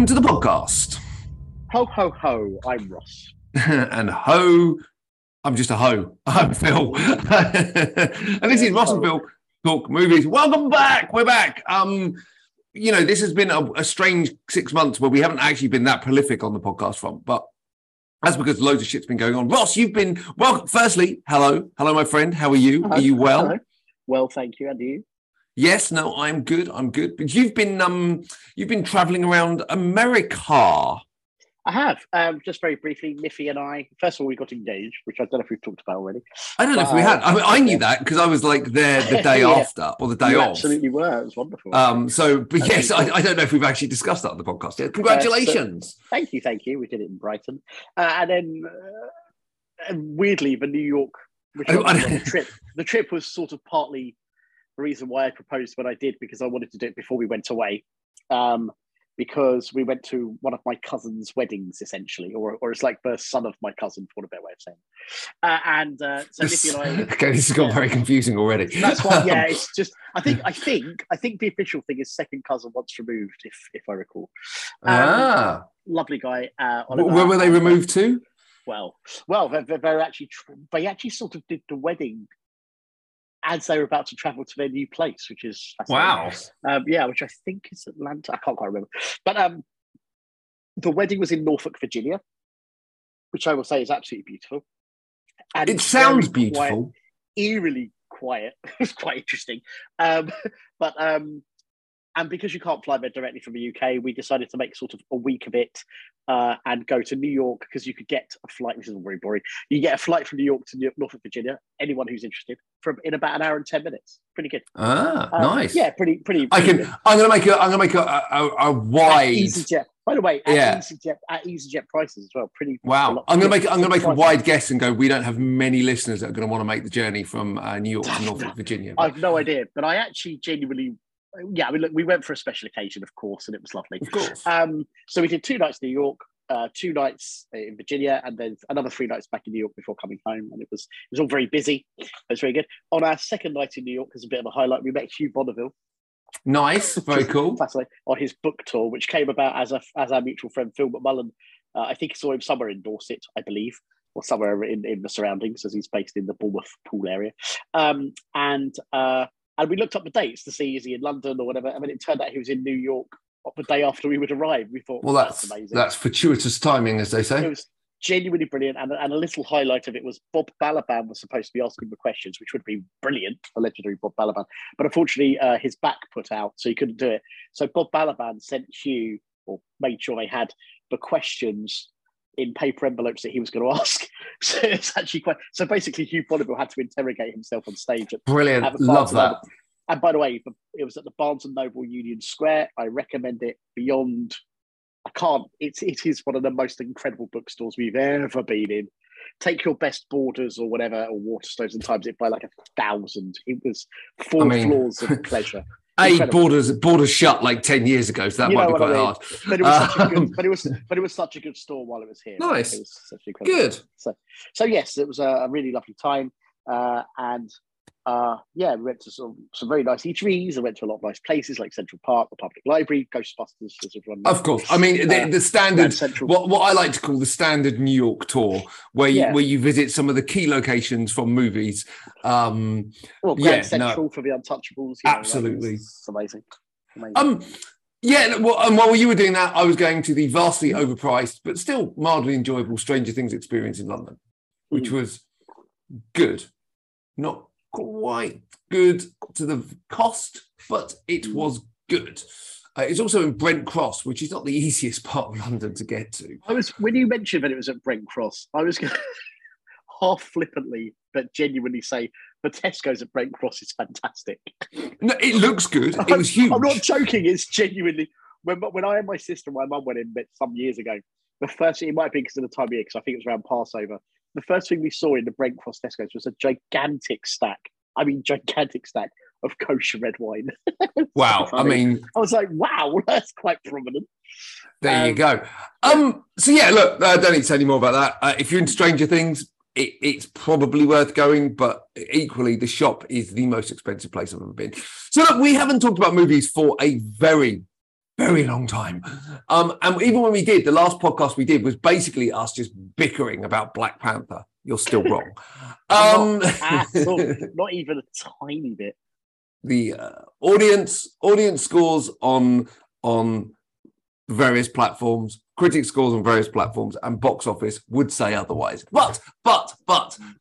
welcome to the podcast. Ho, ho, ho. I'm Ross. And ho, I'm just a ho. I'm Phil. And this is Ross and Phil Talk Movies. Welcome back. We're back. You know, this has been a strange 6 months where we haven't actually been that prolific on the podcast front, but that's because loads of shit's been going on. Ross, you've been... Well, firstly, hello. Hello, my friend. How are you? Hello. Are you well? Hello. Well, thank you. And you? Yes, no, I'm good. I'm good. But you've been travelling around America. I have. Just very briefly, Miffy and I, first of all, we got engaged, which I don't know if we've talked about already. I don't know if we had. I mean, I knew that because I was like there the day after or the day off. Absolutely were. It was wonderful. But yes, I don't know if we've actually discussed that on the podcast yet. Congratulations. So, thank you. Thank you. We did it in Brighton. And then weirdly, the New York trip. The trip was sort of partly the reason why I proposed what I did, because I wanted to do it before we went away. Because we went to one of my cousin's weddings, essentially, or it's like the son of my cousin, for a better way of saying. So Nicky and I... Okay, this has got very confusing already. That's why, it's just... I think the official thing is second cousin once removed, if I recall. Lovely guy. Where were they removed to? Well, they actually sort of did the wedding as they were about to travel to their new place, which is... Wow. Which I think is Atlanta. I can't quite remember. But the wedding was in Norfolk, Virginia, which I will say is absolutely beautiful. And it sounds beautiful. Eerily quiet. It's quite interesting. And because you can't fly there directly from the UK, we decided to make sort of a week of it and go to New York, because you could get a flight. This is all very boring. You get a flight from New York to Norfolk, Virginia, anyone who's interested, in about an hour and 10 minutes. Pretty good. Nice. Yeah, pretty good. I'm going to make a wide... EasyJet. By the way, at EasyJet prices as well. Pretty wow. I'm going to make a wide guess and go, we don't have many listeners that are going to want to make the journey from New York to Norfolk, Virginia. But... I've no idea, but I actually genuinely... we went for a special occasion, of course, and it was lovely. Of course. So we did 2 nights in New York, 2 nights in Virginia, and then another 3 nights back in New York before coming home. And it was all very busy. It was very good. On our second night in New York, as a bit of a highlight, we met Hugh Bonneville. Nice, very cool. Fascinating. On his book tour, which came about as our mutual friend Phil McMullen. I think he saw him somewhere in Dorset, I believe, or somewhere in the surroundings, as he's based in the Bournemouth Pool area. And we looked up the dates to see, is he in London or whatever? I mean, it turned out he was in New York the day after we would arrive. We thought, well, that's amazing. That's fortuitous timing, as they say. It was genuinely brilliant. And a little highlight of it was Bob Balaban was supposed to be asking the questions, which would be brilliant, a legendary Bob Balaban. But unfortunately, his back put out, so he couldn't do it. So Bob Balaban sent Hugh, or made sure they had the questions in paper envelopes that he was going to ask. So it's actually quite... So basically, Hugh Bonneville had to interrogate himself on stage. Brilliant. Love that. And by the way, it was at the Barnes and Noble, Union Square. I recommend it beyond... I can't... It is one of the most incredible bookstores we've ever been in. Take your best Borders or whatever, or Waterstones, and times it by like 1,000. It was four floors of pleasure. Borders shut like 10 years ago, so that might be quite hard. But it was such a good store while it was here. Nice. It was such a good. So yes, it was a really lovely time. We went to some very nice eateries. I went to a lot of nice places like Central Park, the Public Library, Ghostbusters. Of course. I mean, the standard, what I like to call the standard New York tour, where you visit some of the key locations from movies. Grand Central for the Untouchables. Absolutely. It's amazing. And while you were doing that, I was going to the vastly overpriced, but still mildly enjoyable Stranger Things experience in London, which was good. Not quite good to the cost, but it was good. It's also in Brent Cross, which is not the easiest part of London to get to. When you mentioned that it was at Brent Cross, I was going to half flippantly but genuinely say, the Tesco's at Brent Cross is fantastic. No, it looks good. It was huge. I'm not joking. It's genuinely... When I and my sister and my mum went in some years ago, the first thing, it might have been because of the time of year, because I think it was around Passover, the first thing we saw in the Brent Cross Tesco's was a gigantic stack of kosher red wine. Wow. So I was like, wow, that's quite prominent. There you go. I don't need to say any more about that. If you're into Stranger Things, it's probably worth going, but equally, the shop is the most expensive place I've ever been. So look, we haven't talked about movies for a very very long time. And even when we did, the last podcast we did was basically us just bickering about Black Panther. You're still wrong. Not even a tiny bit. The audience scores on various platforms, critic scores on various platforms, and box office would say otherwise. But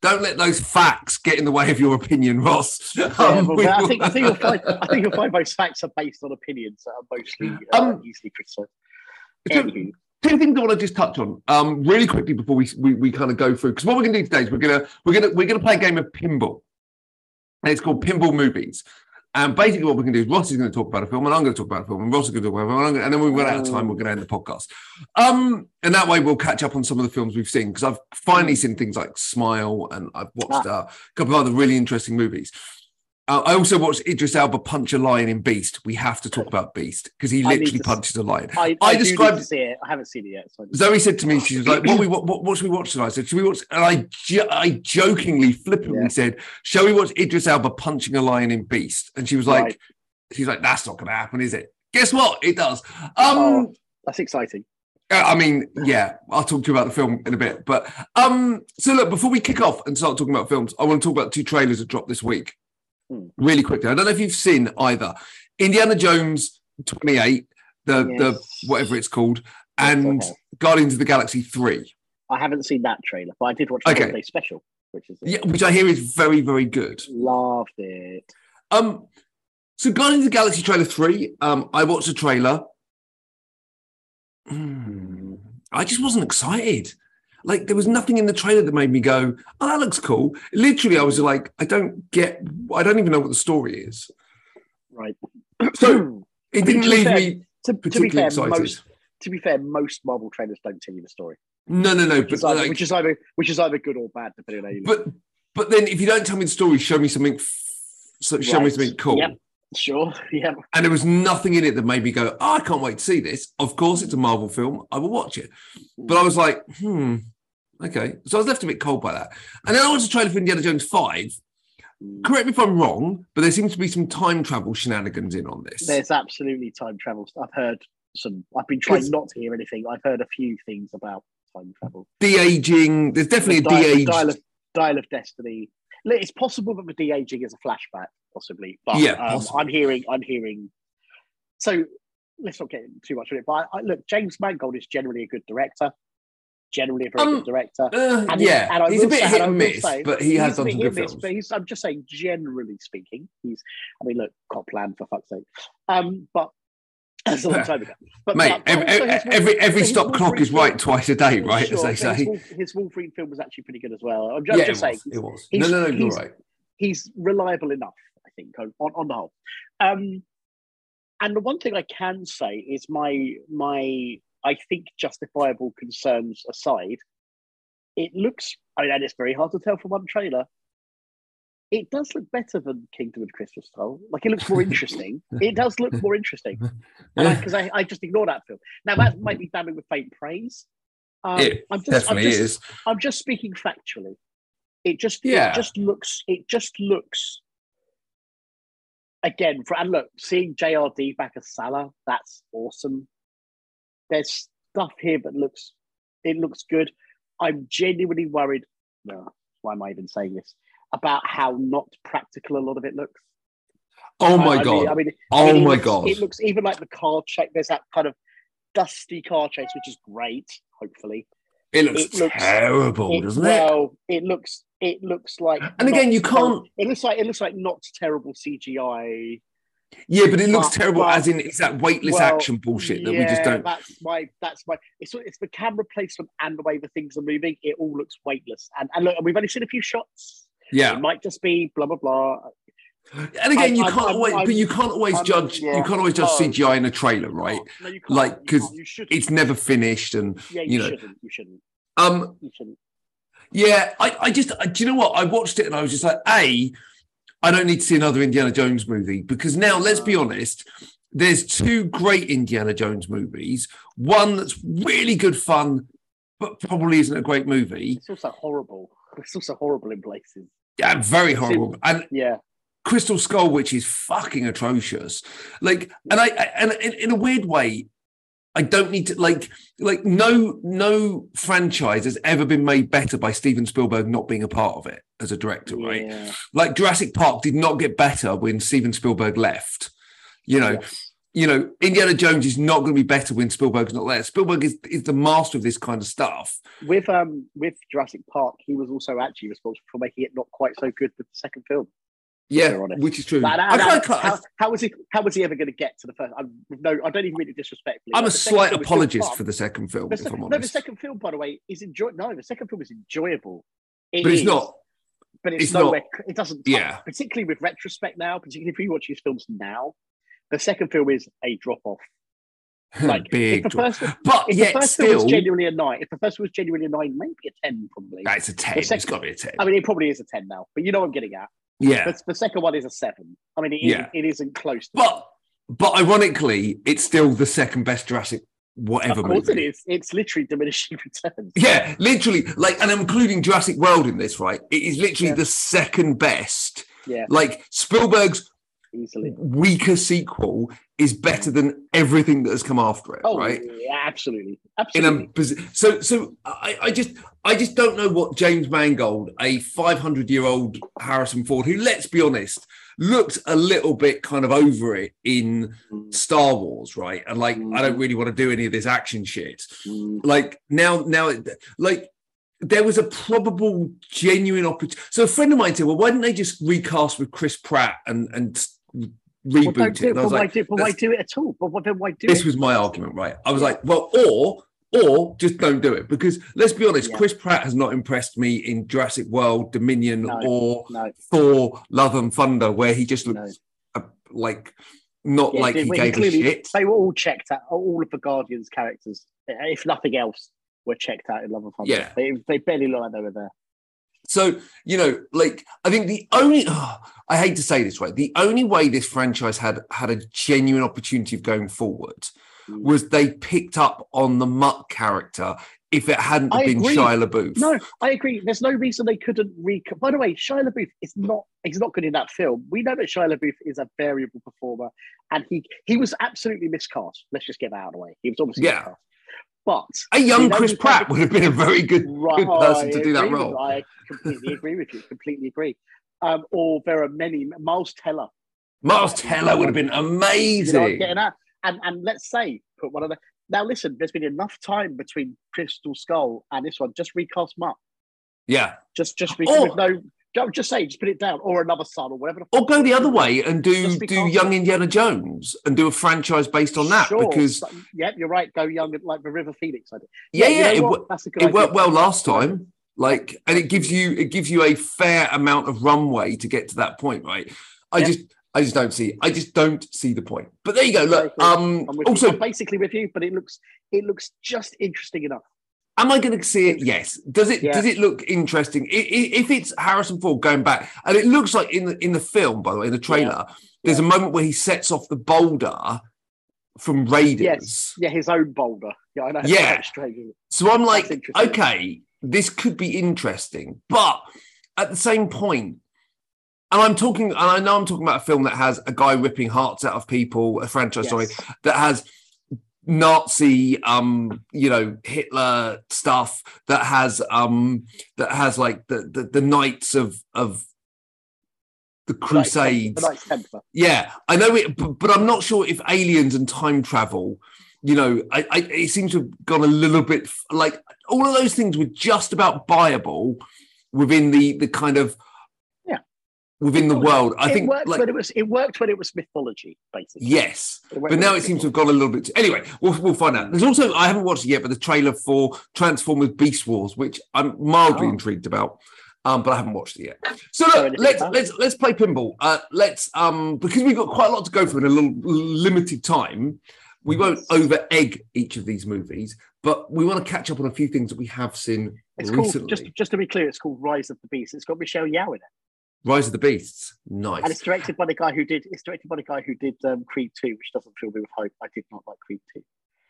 don't let those facts get in the way of your opinion, Ross. I think you'll find most facts are based on opinions that are mostly easily criticised. Two things I want to just touch on really quickly before we kind of go through, because what we're going to do today is we're going to play a game of pinball, and it's called Pinball Movies. And basically what we can do is Ross is going to talk about a film, and I'm going to talk about a film, and Ross is going to talk about a film, and then when we run out of time, we're going to end the podcast. And that way we'll catch up on some of the films we've seen, because I've finally seen things like Smile, and I've watched a couple of other really interesting movies. I also watched Idris Elba punch a lion in Beast. We have to talk about Beast, because he literally punches a lion. I described to see it. I haven't seen it yet. So Zoe said to me, she was like, what should we watch tonight? I said, should we watch? And I jokingly, flippantly said, shall we watch Idris Elba punching a lion in Beast? And she was like, that's not going to happen, is it? Guess what? It does. That's exciting. I mean, yeah, I'll talk to you about the film in a bit. But so look, before we kick off and start talking about films, I want to talk about two trailers that dropped this week. Really quickly, I don't know if you've seen either Indiana Jones 28, the whatever it's called, and Guardians of the Galaxy 3. I haven't seen that trailer, but I did watch the Sunday special, which I hear is very, very good. Loved it. So Guardians of the Galaxy trailer 3, I watched the trailer. I just wasn't excited. Like, there was nothing in the trailer that made me go, oh, that looks cool. Literally, I was like, I don't even know what the story is. Right. So it didn't leave me particularly excited. To be fair, most Marvel trailers don't tell you the story. No. Which is either good or bad, depending on how you look. But then if you don't tell me the story, show me something cool. Yep. Sure, yeah. And there was nothing in it that made me go, oh, I can't wait to see this. Of course, it's a Marvel film. I will watch it. But I was like, okay. So I was left a bit cold by that. And then I watched a trailer for Indiana Jones 5. Correct me if I'm wrong, but there seems to be some time travel shenanigans in on this. There's absolutely time travel. I've been trying not to hear anything. I've heard a few things about time travel. De-aging. There's definitely a de-aged. Dial of Destiny. It's possible that the de-aging is a flashback, possibly. But I'm hearing. So let's not get too much on it. But look, James Mangold is generally a good director. Generally a very good director. He's a bit hit and miss, but he has done some good films. I'm just saying, generally speaking, he's. I mean, look, Copland for fuck's sake. But that's a long time ago. But, mate, every stop clock is right twice a day, right? Sure, as they say. His Wolverine film was actually pretty good as well. I'm just saying. It was. No, you're right. He's reliable enough, I think, on the whole. And the one thing I can say is my I think justifiable concerns aside, it looks, and it's very hard to tell from one trailer, it does look better than Kingdom of the Crystal Skull. Like, it looks more interesting. It does look more interesting. Because I just ignore that film. Now, that might be damning with faint praise. It definitely is. I'm just speaking factually. It just looks. Again, seeing JRD back as Salah, that's awesome. There's stuff here that looks good. I'm genuinely worried. No, why am I even saying this? About how not practical a lot of it looks. Oh my god! It looks even like the car chase. There's that kind of dusty car chase, which is great. Hopefully, it looks terrible, doesn't it? Well, it looks. It looks like, and again, you can't. It looks like not terrible CGI. Yeah, but it looks terrible. As in, it's that weightless action bullshit that we just don't. That's my. It's the camera placement and the way the things are moving. It all looks weightless, and look, we've only seen a few shots. Yeah, it might just be blah blah blah. And again, you can't always judge. Yeah. You can't always judge CGI in a trailer, right? No, you can't. Like, because it's never finished, and you shouldn't. You shouldn't. Yeah, I do you know what? I watched it and I was just like, I don't need to see another Indiana Jones movie, because now, let's be honest, there's two great Indiana Jones movies. One that's really good fun, but probably isn't a great movie. It's also horrible in places. Yeah, very horrible. And Crystal Skull, which is fucking atrocious. Like, and I in a weird way, I don't need to like no franchise has ever been made better by Steven Spielberg not being a part of it as a director, right? Yeah. Like Jurassic Park did not get better when Steven Spielberg left. You know, yes. You know, Indiana Jones is not going to be better when Spielberg's not there. Spielberg is the master of this kind of stuff. With Jurassic Park, he was also actually responsible for making it not quite so good with the second film. Yeah, which is true. How was he ever going to get to the first? I don't even mean it disrespectfully. I'm a slight apologist for the second film. The second film, by the way, is enjoyable. No, the second film is enjoyable. It doesn't. Yeah. Particularly with retrospect now. Particularly if you watch these films now, the second film is a drop off. Like big if the first one, but if yet the first still, was genuinely a 9. If the first one was genuinely a 9, maybe a 10 probably. That's a 10. It's got to be a 10. I mean, it probably is a 10 now. But you know what I'm getting at. Yeah, the second one is a 7. I mean, it isn't close to but ironically, it's still the second best Jurassic whatever movie. Of course it is. It's literally diminishing returns. Yeah, literally. Like, and I'm including Jurassic World in this, right? It is literally the second best. Yeah. Like, Spielberg's weaker sequel is better than everything that has come after it, right? Yeah, absolutely. So I just don't know what James Mangold, a 500-year-old Harrison Ford, who, let's be honest, looked a little bit kind of over it in Star Wars, right? And like, I don't really want to do any of this action shit. Like now, like there was a probable genuine opportunity. So a friend of mine said, "Well, why didn't they just recast with Chris Pratt and reboot it?" And I was like, why do it at all? But then why do it? This was my argument, right? I was like, well, or just don't do it, because let's be honest, Chris Pratt has not impressed me in Jurassic World, Dominion, or Thor: Love and Thunder, where he just looks like not like he gave a shit. They were all checked out. All of the Guardians characters, if nothing else, were checked out in Love and Thunder. Yeah. They barely look like they were there. So, you know, like, I think the only, I hate to say this, right? The only way this franchise had a genuine opportunity of going forward was they picked up on the Mutt character if it hadn't been Shia LaBeouf. No, I agree. There's no reason they couldn't By the way, Shia LaBeouf is he's not good in that film. We know that Shia LaBeouf is a variable performer, and he was absolutely miscast. Let's just get that out of the way. He was obviously miscast. But a young Chris Pratt would have been a very good person to do that role. I completely agree with you. Completely agree. Or there are many. Miles Teller would have been amazing. You know, getting at. And let's say put one of the. Now listen, there's been enough time between Crystal Skull and this one. Just recast Mark. Yeah. Just recast. Just put it down, or another son, or whatever. Or go the other way and do young Indiana Jones and do a franchise based on that. Sure. Because you're right. Go young, like the River Phoenix. I did. Yeah. You know it worked well last time. Like, and it gives you a fair amount of runway to get to that point, right? I just don't see the point. But there you go. Look, I'm basically with you, but it looks just interesting enough. Am I going to see it? Yes. Does it look interesting? If it's Harrison Ford going back, and it looks like in the film, by the way, in the trailer, there's a moment where he sets off the boulder from Raiders. Yes. Yeah, his own boulder. Yeah, I know. Yeah. So I'm like, okay, this could be interesting, but at the same point, and I know I'm talking about a film that has a guy ripping hearts out of people, a franchise story that has Nazi, Hitler stuff, that has like the Knights of the Crusades. The Knights Templar. Yeah, I know it, but I'm not sure if aliens and time travel. You know, it seems to have gone a little bit like all of those things were just about buyable within the kind of within the world. I think it worked when it was mythology, basically. Yes, but now it seems to have gone a little bit. Anyway, we'll find out. There's also, I haven't watched it yet, but the trailer for Transformers Beast Wars, which I'm mildly intrigued about, but I haven't watched it yet. So look, let's play pinball. Let's because we've got quite a lot to go through in a little limited time. We won't over-egg each of these movies, but we want to catch up on a few things that we have seen recently. Just to be clear, it's called Rise of the Beasts. It's got Michelle Yeoh in it. Rise of the Beasts, nice. And it's directed by the guy who did. Creed 2, which doesn't fill me with hope. I did not like Creed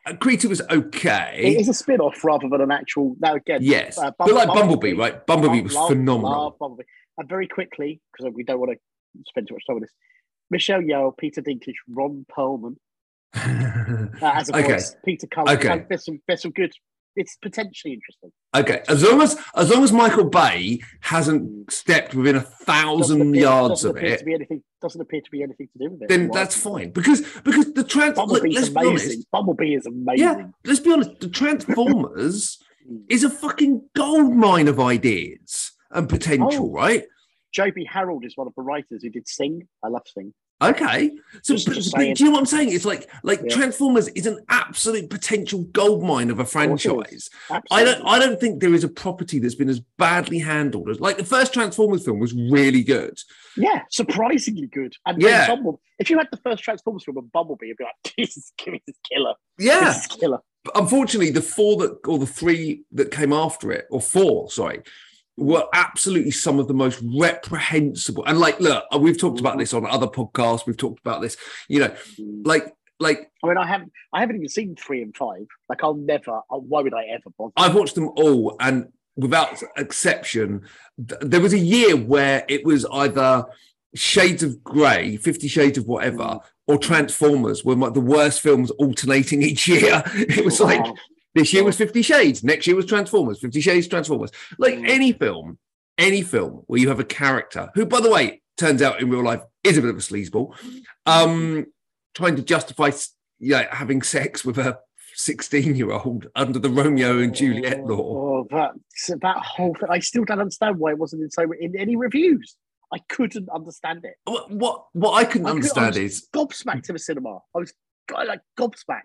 2. Creed 2 was okay. It is a spin-off rather than an actual. Now again, yes, but like Bumblebee, right? Bumblebee was phenomenal. And very quickly, because we don't want to spend too much time on this. Michelle Yeoh, Peter Dinklage, Ron Perlman as a voice. Peter Cullen. Okay. There's some good. It's potentially interesting. Okay, as long as Michael Bay hasn't stepped within 1,000 yards of it, doesn't appear to be anything to do with it. Then that's fine because the Transformers. Let's be honest, Bumblebee is amazing. Yeah, let's be honest. The Transformers is a fucking goldmine of ideas and potential, right? J.B. Harold is one of the writers who did Sing. I love Sing. Okay, so do you know what I'm saying? It's like Transformers is an absolute potential goldmine of a franchise. I don't think there is a property that's been as badly handled as the first Transformers film was really good. Yeah, surprisingly good. And someone, if you had the first Transformers film and Bumblebee, you'd be like, "This is killer." Yeah, this is killer. But unfortunately, the four that came after it were absolutely some of the most reprehensible. And look, we've talked about this on other podcasts. We've talked about this, I mean, I haven't even seen 3 and 5. Why would I ever bother? I've watched them all, and without exception, there was a year where it was either Shades of Grey, 50 Shades of whatever, or Transformers were the worst films alternating each year. It was this year was 50 Shades. Next year was Transformers. 50 Shades, Transformers. Any film where you have a character who, by the way, turns out in real life is a bit of a sleazeball, trying to justify having sex with a 16-year-old under the Romeo and Juliet law. Oh, that whole thing. I still don't understand why it wasn't in any reviews. I couldn't understand it. What I couldn't understand is... gobsmacked in a cinema. I was gobsmacked.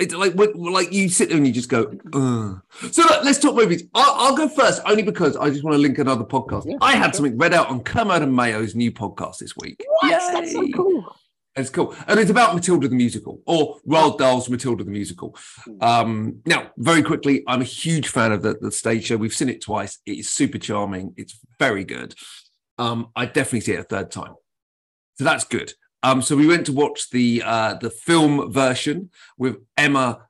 It's like you sit there and you just go, ugh. So let's talk movies. I'll go first, only because I just want to link another podcast. Yeah, I had something read out on Kermode and Mayo's new podcast this week. What? Yay. That's so cool. It's cool. And it's about Matilda the Musical, or Roald Dahl's Matilda the Musical. Now, very quickly, I'm a huge fan of the stage show. We've seen it twice. It is super charming. It's very good. I definitely see it a third time. So that's good. So we went to watch the film version with Emma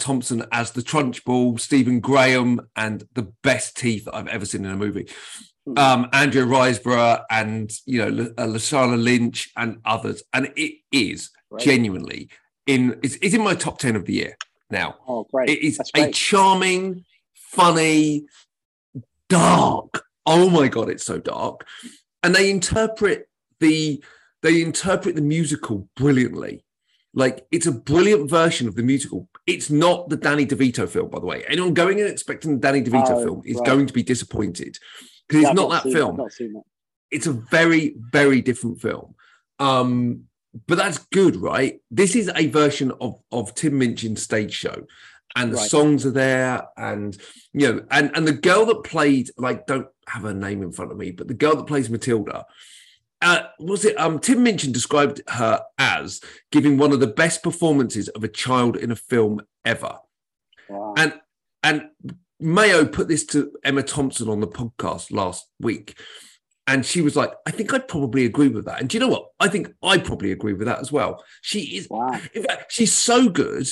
Thompson as the Trunchbull, Stephen Graham, and the best teeth I've ever seen in a movie. Andrea Riseborough and Lashana Lynch and others, and it is genuinely it's in my top 10 of the year now. Oh, great! It is a charming, funny, dark. Oh my God, it's so dark, and they interpret the. They interpret the musical brilliantly. It's a brilliant version of the musical. It's not the Danny DeVito film, by the way. Anyone going in expecting the Danny DeVito film is going to be disappointed because it's not that film. It's a very, very different film. But that's good, right? This is a version of Tim Minchin's stage show. And the songs are there, and and the girl that played, don't have her name in front of me, but the girl that plays Matilda. Tim Minchin described her as giving one of the best performances of a child in a film ever. Wow. And Mayo put this to Emma Thompson on the podcast last week. And she was like, I think I'd probably agree with that. And do you know what? I think I probably agree with that as well. She is, in fact, she's so good.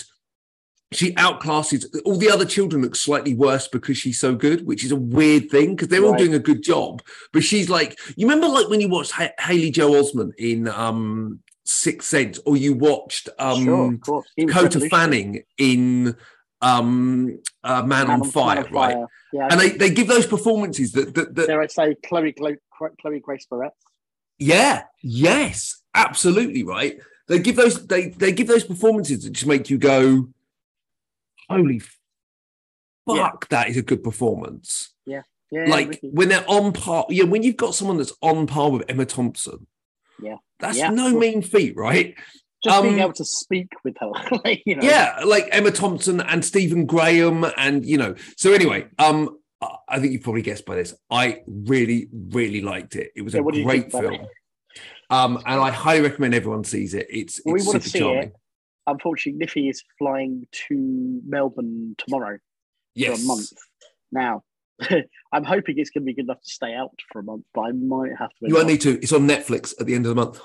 She outclasses all the other children, look slightly worse because she's so good, which is a weird thing because they're all doing a good job. But she's you remember when you watched Haley Joel Osment in Sixth Sense, or you watched Dakota Fanning in Man on Fire, right? Yeah, and they give those performances that dare I say Chloe Grace Moretz. Yeah. Yes. Absolutely. Right. They give those. They give those performances that just make you go. Holy fuck, that is a good performance. Yeah. When they're on par, when you've got someone that's on par with Emma Thompson, that's no mean feat, right? Just being able to speak with her. Yeah, Emma Thompson and Stephen Graham and, So anyway, I think you probably guessed by this. I really, really liked it. It was a great film. And I highly recommend everyone sees it. It's super charming. Unfortunately, Niffy is flying to Melbourne tomorrow for a month. Now, I'm hoping it's going to be good enough to stay out for a month, but I might have to. You won't need to. It's on Netflix at the end of the month.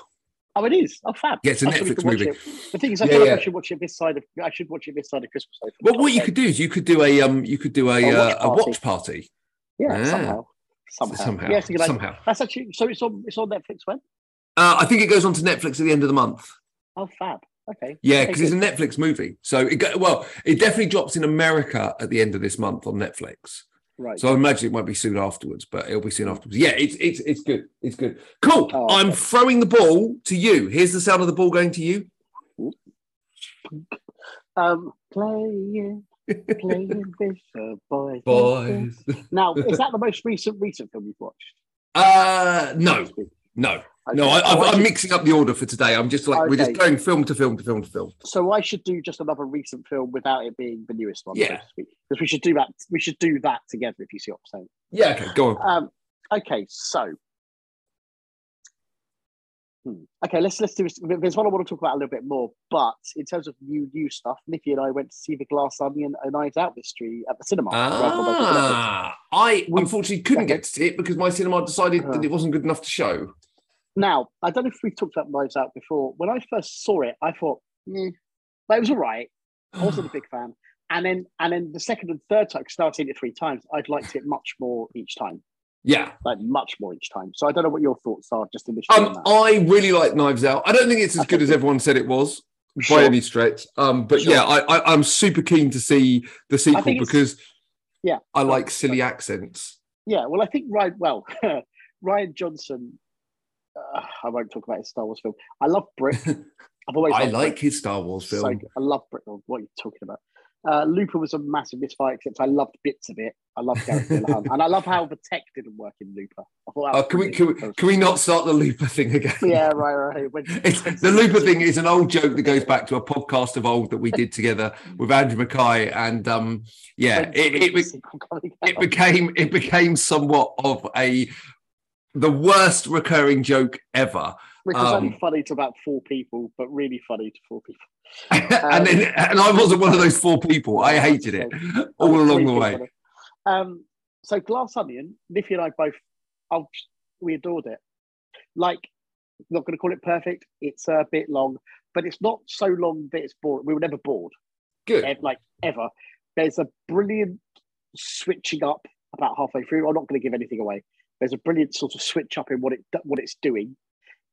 Oh, it is. Oh, fab. Yeah, it's a Netflix movie. The thing is, I should watch it this side of. I should watch it this side of Christmas. Well, what you could do is you could do a watch party. Yeah, somehow. Yes, that's actually. So it's on Netflix when? I think it goes on to Netflix at the end of the month. Oh, fab. Okay. Yeah, because it's a Netflix movie. So, it definitely drops in America at the end of this month on Netflix. Right. So I imagine it might be soon afterwards, but it'll be soon afterwards. Yeah, it's good. It's good. Cool. Oh, I'm throwing the ball to you. Here's the sound of the ball going to you. Playing with the boys. Now, is that the most recent film you've watched? No. Okay. No, I'm mixing up the order for today. I'm just we're just going film to film to film to film. So I should do just another recent film without it being the newest one, so to speak. Because we should do that. We should do that together, if you see what I'm saying. Yeah. Okay. Go on. Okay. So. Okay. Let's do. There's one I want to talk about a little bit more, but in terms of new stuff, Nikki and I went to see the Glass Onion and Knives Out mystery at the cinema. I unfortunately couldn't get to see it because my cinema decided that it wasn't good enough to show. Now, I don't know if we've talked about Knives Out before. When I first saw it, I thought, that was all right. I wasn't a big fan. And then the second and third time, because now I've seen it 3 times, I'd liked it much more each time. Yeah. Like, much more each time. So I don't know what your thoughts are just initially. I really like Knives Out. I don't think it's as good as everyone said it was, by any stretch. I'm super keen to see the sequel because I like silly accents. Yeah, well, I think Ryan Johnson... I won't talk about his Star Wars film. I love Brick. I like his Star Wars film. So I love Brick. What are you talking about? Looper was a massive misfire, except I loved bits of it. I love Gareth Dillahan. And I love how the tech didn't work in Looper. Can we not start the Looper thing again? Yeah, right. The Looper thing is an old joke that goes back to a podcast of old that we did together with Andrew Mackay, and it became somewhat of the worst recurring joke ever. Which was only funny to about 4 people, but really funny to 4 people. And I wasn't one of those 4 people. I hated it all along the way. So Glass Onion, Niffy and I both, we adored it. Like, I'm not going to call it perfect. It's a bit long, but it's not so long that it's boring. We were never bored. Good. Ever. There's a brilliant switching up about halfway through. I'm not going to give anything away. There's a brilliant sort of switch up in what it's doing.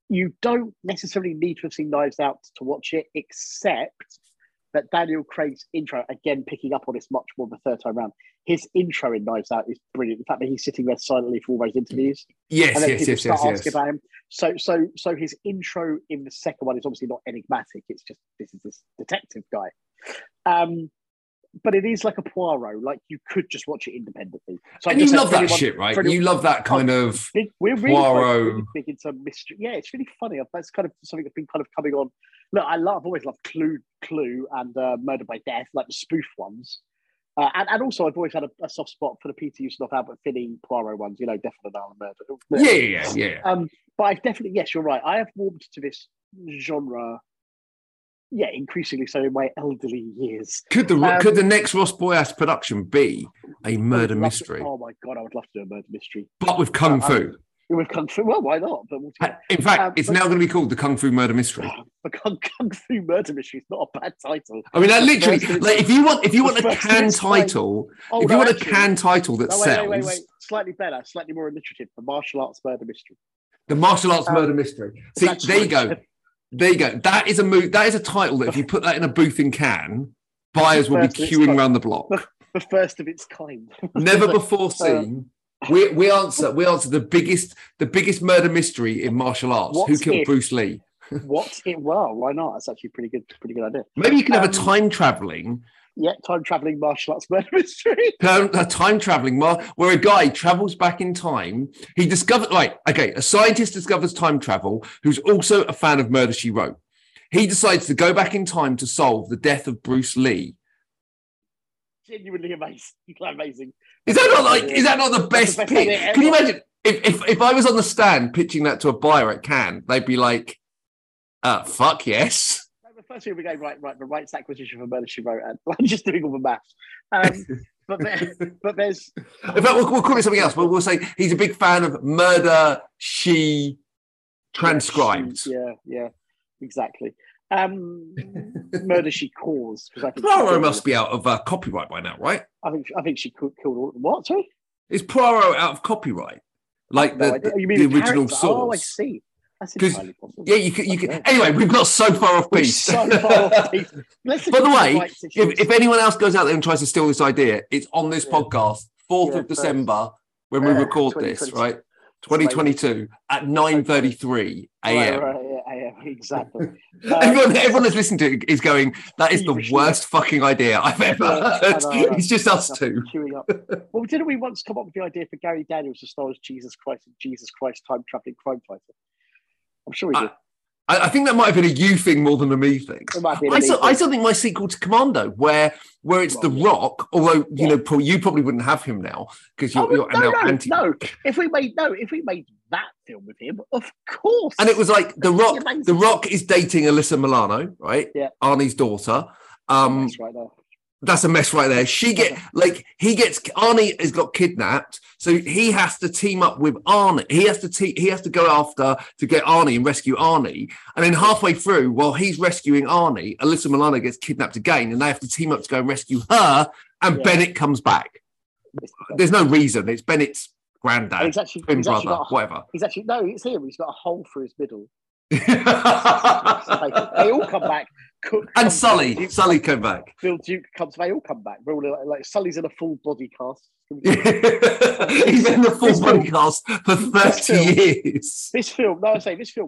You don't necessarily need to have seen Knives Out to watch it, except that Daniel Craig's intro, again, picking up on this much more the third time round. His intro in Knives Out is brilliant. The fact that he's sitting there silently for all those interviews. Yes, about him. So his intro in the second one is obviously not enigmatic. It's just, this is this detective guy. But it is like a Poirot. Like, you could just watch it independently. So and you love that shit, right? You love that kind of Poirot. Really big into mystery. Yeah, it's really funny. That's kind of something that's been kind of coming on. Look, I've always loved Clue, and Murder by Death, like the spoof ones. And also, I've always had a soft spot for the Peter Ustinov, Albert Finney, Poirot ones. You know, Death on the Nile and Murder. Yeah. But I've definitely, yes, you're right. I have warmed to this genre. Yeah, increasingly so in my elderly years. Could the next Ross Boyass production be a murder mystery? Oh my God, I would love to do a murder mystery. But with Kung Fu. With Kung Fu, well, why not? But in fact, it's now going to be called the Kung Fu Murder Mystery. But Kung Fu Murder Mystery is not a bad title. I mean, that literally, if you want a canned title that sells... Wait. Slightly better, slightly more alliterative, the Martial Arts Murder Mystery. The Martial Arts Murder Mystery. See, there you go. There you go. That is a move. That is a title that if you put that in a booth in Cannes, buyers will be queuing around the block. The first of its kind. Never before seen. We answer the biggest murder mystery in martial arts. Who killed Bruce Lee? Well, why not? That's actually a pretty good idea. Maybe you can have a time traveling martial arts murder mystery. Where a guy travels back in time. He discovered, a scientist discovers time travel who's also a fan of Murder, She Wrote. He decides to go back in time to solve the death of Bruce Lee. Genuinely amazing. Is that not the best pitch? Can you imagine if I was on the stand pitching that to a buyer at Cannes, they'd be like, fuck yes. First we were going right. The rights acquisition for Murder, She Wrote, and I'm just doing all the maths. But there's. In fact, we'll call it something else. But we'll say he's a big fan of Murder, She Transcribed. Yeah, exactly. Murder, She Caused. Poirot must be out of copyright by now, right? I think she killed all. What? Sorry? Is Poirot out of copyright? Like the original source? Oh, I see. That's entirely possible. Yeah, you could. Anyway, we've got so far off piece. So far off piece. By the way, right if anyone else goes out there and tries to steal this idea, it's on this podcast, 4th of December, when we record this, right? 2022 at 9:33 a.m. Exactly. Everyone that's listening to it is going, that is the worst fucking idea I've ever heard. No. It's just us two. Well, didn't we once come up with the idea for Gary Daniels to star as Jesus Christ and Jesus Christ time-traveling crime fighter? I'm sure we did. I think that might have been a you thing more than a me thing. I still think my sequel to Commando, where it's The Rock, although you probably wouldn't have him now because you're anti. No, if we made that film with him, of course. And it was like The Rock is dating Alyssa Milano, right? Yeah, Arnie's daughter. That's right there. That's a mess right there. Arnie has got kidnapped, so he has to team up with Arnie. He has to go after to get Arnie and rescue Arnie. And then halfway through, while he's rescuing Arnie, Alyssa Milano gets kidnapped again, and they have to team up to go and rescue her. And Bennett comes back. There's no reason. It's Bennett's granddad, whatever. It's him. He's got a hole through his middle. They all come back. Cook and Sully come back. Bill Duke comes. They all come back. We're all like Sully's in a full body cast. He's in the full body cast for 30 years. This film,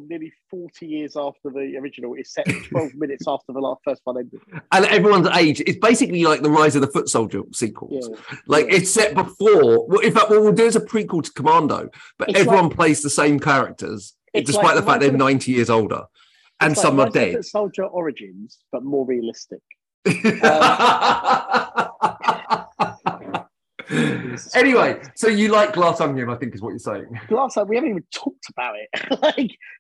nearly 40 years after the original, is set 12 minutes after the first one ended. And everyone's age is basically like the Rise of the Foot Soldier sequels. Yeah. It's set before. Well, in fact, what we'll do is a prequel to Commando, but it's everyone plays the same characters, despite the fact they're 90 years older. And some are dead. Soldier Origins, but more realistic. Anyway, so you like Glass Onion, I think, is what you're saying. Glass Onion, we haven't even talked about it.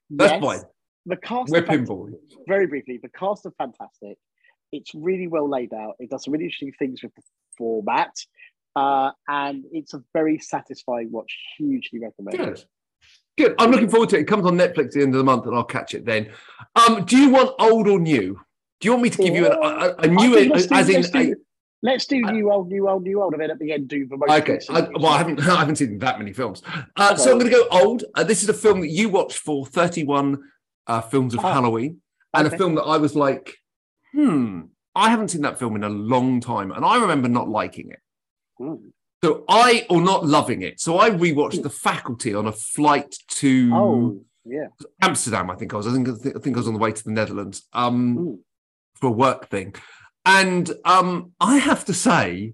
That's fine. The cast. We're pinball. Very briefly, the cast are fantastic. It's really well laid out. It does some really interesting things with the format, and it's a very satisfying watch. Hugely recommended. Good. Good. I'm looking forward to it. It comes on Netflix at the end of the month, and I'll catch it then. Do you want old or new? Do you want me to give you a new? Let's do new old, and then at the end do the most. Okay. I haven't seen that many films, so I'm going to go old. This is a film that you watched for 31 films of Halloween, and a film that I was like, I haven't seen that film in a long time, and I remember not liking it. Ooh. So not loving it. So I rewatched The Faculty on a flight to Amsterdam, I think I was. I think I was on the way to the Netherlands for a work thing. And I have to say,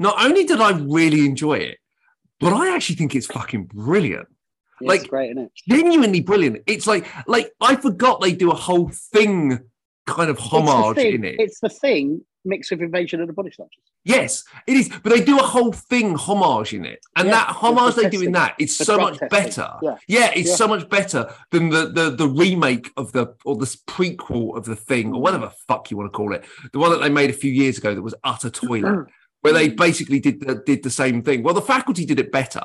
not only did I really enjoy it, but I actually think it's fucking brilliant. Yeah, it's great, isn't it? Genuinely brilliant. It's like I forgot they do a whole thing kind of homage in it. It's The Thing mixed with Invasion of the Body Snatchers. Yes, it is. But they do a whole thing homage in it. And that homage they do in that, it's so much better. Yeah, it's so much better than the remake of this prequel of The Thing, or whatever the fuck you want to call it. The one that they made a few years ago that was utter toilet, where they basically did the same thing. Well, The Faculty did it better.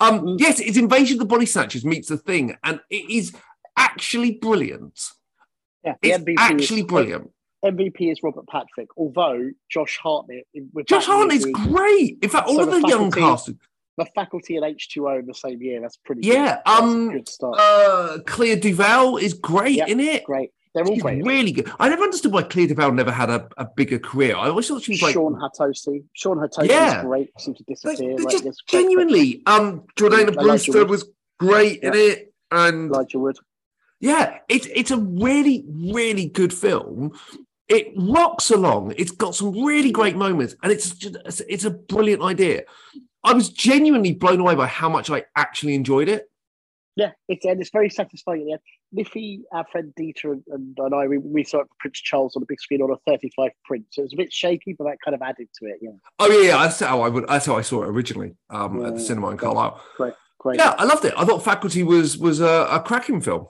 Yes, it's Invasion of the Body Snatchers meets The Thing, and it is actually brilliant. Yeah, it's actually brilliant. MVP is Robert Patrick, although Josh Hartnett... Josh Hartnett's great! In fact, all of the young cast... The Faculty and H2O in the same year, that's pretty good. Yeah, good start. Claire Duvall is great in it. Great. They're all great. Really good. I never understood why Claire Duvall never had a bigger career. I always thought she was like... Sean Hatosi is great. Seems to disappear. They just genuinely... Jordana Brewster was great in it. And Elijah Wood. Yeah, it's a really, really good film. It rocks along. It's got some really great moments, and it's a brilliant idea. I was genuinely blown away by how much I actually enjoyed it. Yeah, it's very satisfying at the end. Miffy, our friend Dieter, and I, we saw it for Prince Charles on the big screen on a 35 print, so it was a bit shaky, but that kind of added to it. Yeah. Oh yeah, that's how I saw it originally at the cinema in Carlisle. Great. Yeah, I loved it. I thought Faculty was a cracking film.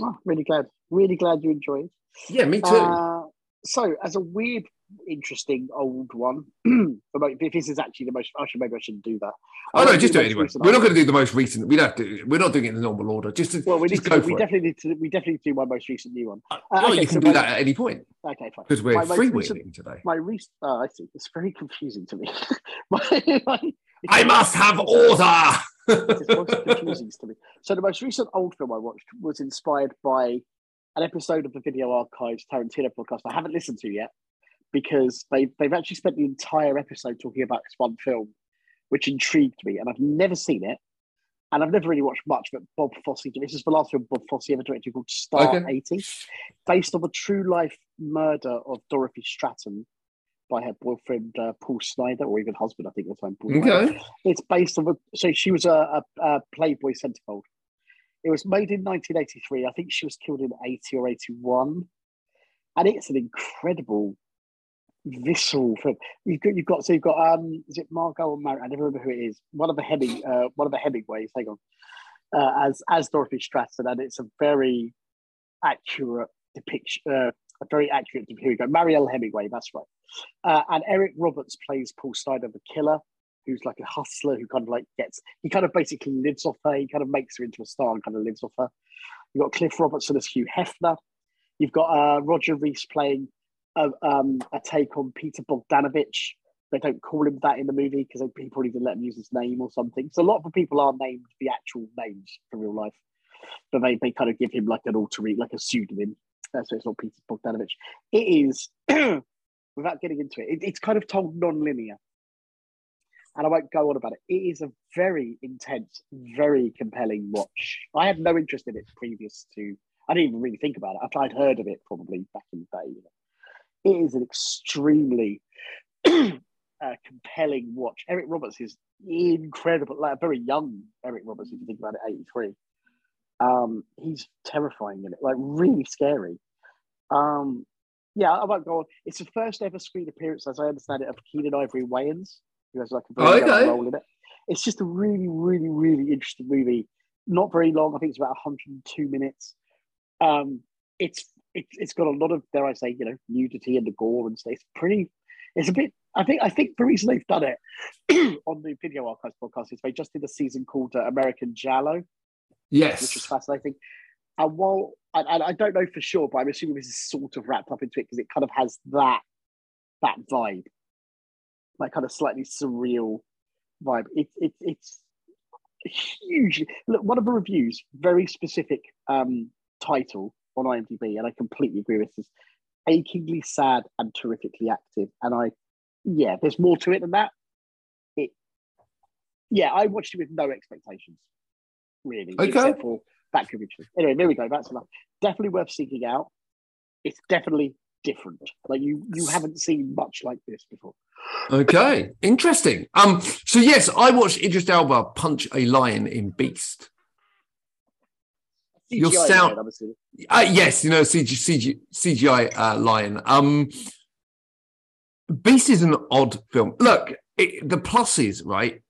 Oh, really glad you enjoyed it. Yeah, me too. So, as a weird, interesting old one, if this is actually the most, maybe I shouldn't do that. Just do it anyway. We're not going to do the most recent. We're not doing it in the normal order. We definitely do my most recent new one. You can do that at any point. Okay, fine. Because we're freewheeling today. I see. It's very confusing to me. I must have order. It is most confusing to me. So the most recent old film I watched was inspired by an episode of the Video Archives Tarantino podcast I haven't listened to yet, because they've actually spent the entire episode talking about this one film, which intrigued me, and I've never seen it, and I've never really watched much, but Bob Fosse, this is the last film Bob Fosse ever directed, called Star 80, based on the true life murder of Dorothy Stratton by her boyfriend, Paul Snyder, or even husband, I think, at the time. Okay. It's based on, so she was a Playboy centerfold. It was made in 1983. I think she was killed in 80 or 81. And it's an incredible, visceral film. You've got is it Margot or Mary? I never remember who it is. One of the Hemingways, hang on, as Dorothy Stratton. And it's a very accurate depiction. Here we go. Marielle Hemingway, that's right. And Eric Roberts plays Paul Snyder, the killer, who's like a hustler who kind of like basically lives off her. He kind of makes her into a star and kind of lives off her. You've got Cliff Robertson as Hugh Hefner. You've got Roger Reese playing a take on Peter Bogdanovich. They don't call him that in the movie because they probably didn't let him use his name or something. So a lot of the people are named the actual names for real life, but they kind of give him like an alter ego, like a pseudonym. So it's not Peter Bogdanovich. It is... without getting into it, it's kind of told non-linear. And I won't go on about it. It is a very intense, very compelling watch. I had no interest in it previous to... I didn't even really think about it. I'd heard of it probably back in the day. It is an extremely compelling watch. Eric Roberts is incredible. Like a very young Eric Roberts, if you think about it, 83. He's terrifying in it. Like, really scary. Yeah, I won't go on. It's the first ever screen appearance, as I understand it, of Keenan Ivory Wayans, who has like a very young role in it. It's just a really, really, really interesting movie. Not very long. I think it's about 102 minutes. It's got a lot of, dare I say, nudity and the gore and stuff. It's pretty. It's a bit. I think the reason they've done it on the Video Archives podcast is they just did a season called American Jallo. Yes, which was fascinating. And while I don't know for sure, but I'm assuming this is sort of wrapped up into it because it kind of has that vibe, like kind of slightly surreal vibe. It's huge. Look, one of the reviews, very specific title on IMDb, and I completely agree with this: achingly sad and terrifically active. And there's more to it than that. I watched it with no expectations, really, except for that could be true. Anyway, there we go. That's enough. Definitely worth seeking out. It's definitely different. Like you haven't seen much like this before. Okay, interesting. So yes, I watched Idris Elba punch a lion in Beast. CGI, your sound, lion, obviously. Yes, CGI lion. Beast is an odd film. Look, the pluses, right?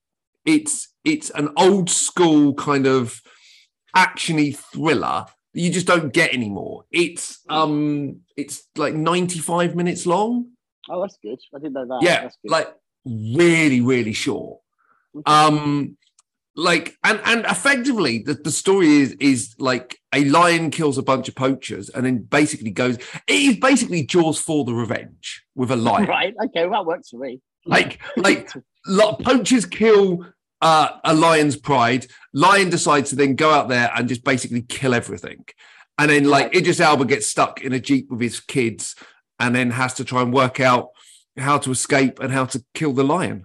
It's an old school kind of actiony thriller that you just don't get anymore. It's like 95 minutes long. Oh, that's good. I didn't know that. Yeah, that's good. Like really, really short. Okay. And effectively the story is like a lion kills a bunch of poachers and then basically goes. It is basically Jaws for the revenge with a lion. Right. Okay. Well, that works for me. Like poachers kill a lion's pride. Lion decides to then go out there and just basically kill everything, and then like Idris Elba gets stuck in a jeep with his kids, and then has to try and work out how to escape and how to kill the lion.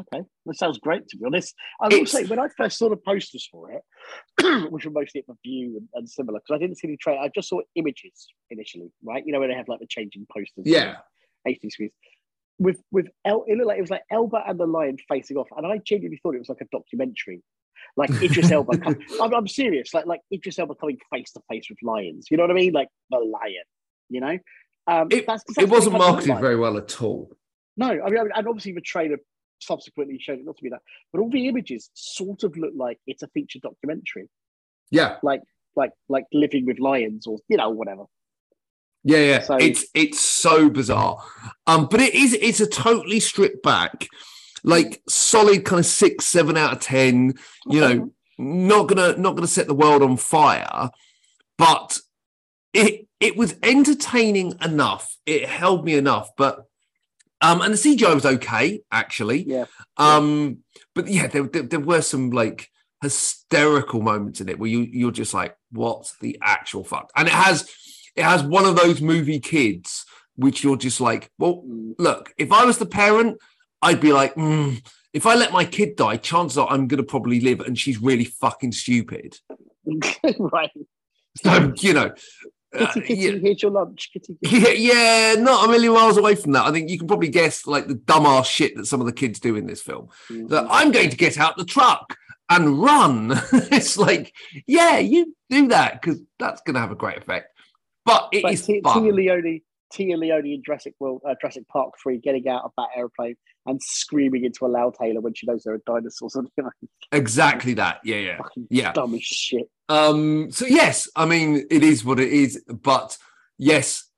Okay, that sounds great, to be honest. I will say, when I first saw the posters for it, which were mostly at The View and similar, because I didn't see any trailer, I just saw images initially, right? You know, where they have like the changing posters, HD screens. It looked like it was like Elba and the lion facing off, and I genuinely thought it was like a documentary, like Idris Elba. I'm serious, like Idris Elba coming face to face with lions. You know what I mean? Like the lion. It wasn't marketed very well at all. No, I mean, and obviously the trailer subsequently showed it not to be that, but all the images sort of look like it's a feature documentary. Yeah, like Living with Lions or whatever. Yeah, so, it's so bizarre, but it's a totally stripped back, like solid kind of 6-7 out of 10. Not gonna set the world on fire, but it was entertaining enough. It held me enough, but And the CGI was okay, actually. Yeah. But yeah, there were some like hysterical moments in it where you're just like, what the actual fuck? And it has one of those movie kids which you're just like, well, look, if I was the parent, I'd be like, if I let my kid die, chances are I'm going to probably live, and she's really fucking stupid. Right. So, you know. Kitty, here's your lunch. Kitty. Yeah, not a million miles away from that. I think you can probably guess like the dumbass shit that some of the kids do in this film. Mm-hmm. That I'm going to get out the truck and run. It's like, yeah, you do that because that's going to have a great effect. But it is fun. Tia Leone in Jurassic Park 3 getting out of that airplane and screaming into a loudhailer when she knows there are dinosaurs. Exactly that. Yeah. Dumb as shit. So yes, I mean, it is what it is, but yes,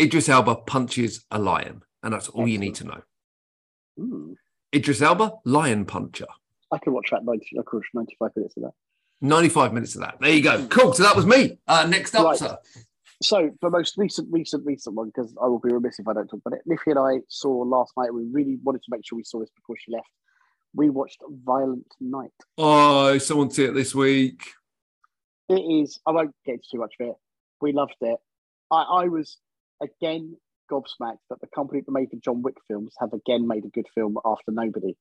Idris Elba punches a lion, and that's all Excellent. You need to know. Ooh. Idris Elba, lion puncher. I could watch that 95 minutes of that. 95 minutes of that. There you go. Cool. So that was me. Next up, right. Sir. So the most recent one, because I will be remiss if I don't talk about it. Niffy and I saw last night. We really wanted to make sure we saw this before she left. We watched Violent Night. Oh, someone see it this week. It is. I won't get into too much of it. We loved it. I was again gobsmacked that the company that made the John Wick films have again made a good film after Nobody.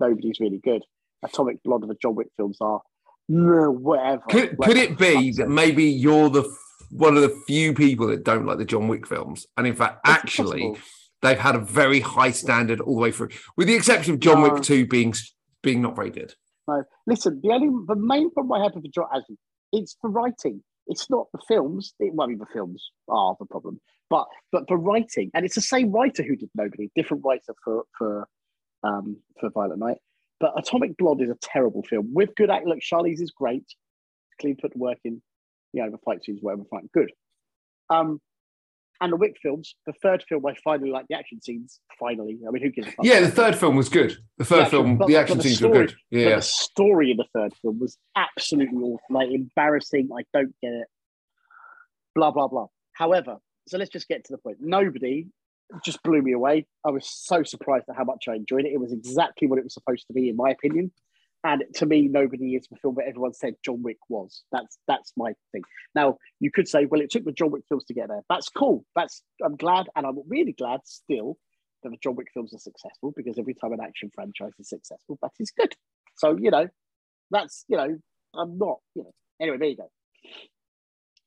Nobody's really good. Atomic Blonde and the John Wick films are whatever. Could it be that maybe you're the one of the few people that don't like the John Wick films, and in fact, actually, they've had a very high standard all the way through, with the exception of John Wick 2 being not very good. No, listen, the main problem I had with the John Wick, it's the writing. It's not the films. The films are the problem, but the writing, and it's the same writer who did Nobody, different writer for Violent Night. But Atomic Blonde is a terrible film with good act. Look, Charlize is great, clean put work in. You know, the fight scenes, whatever, fine, good. And the Wick films, the third film, I finally liked the action scenes. Finally, I mean, who gives a fuck? Yeah, the third film was good. The action scenes were good. Yeah, the story in the third film was absolutely awful, like embarrassing. I don't get it. Blah blah blah. However, so let's just get to the point. Nobody just blew me away. I was so surprised at how much I enjoyed it. It was exactly what it was supposed to be, in my opinion. And to me, Nobody is the film that everyone said John Wick was. That's my thing. Now, you could say, well, it took the John Wick films to get there. That's cool. I'm glad, and I'm really glad still that the John Wick films are successful, because every time an action franchise is successful, that is good. So, you know, that's, you know, I'm not, you know. Anyway, there you go.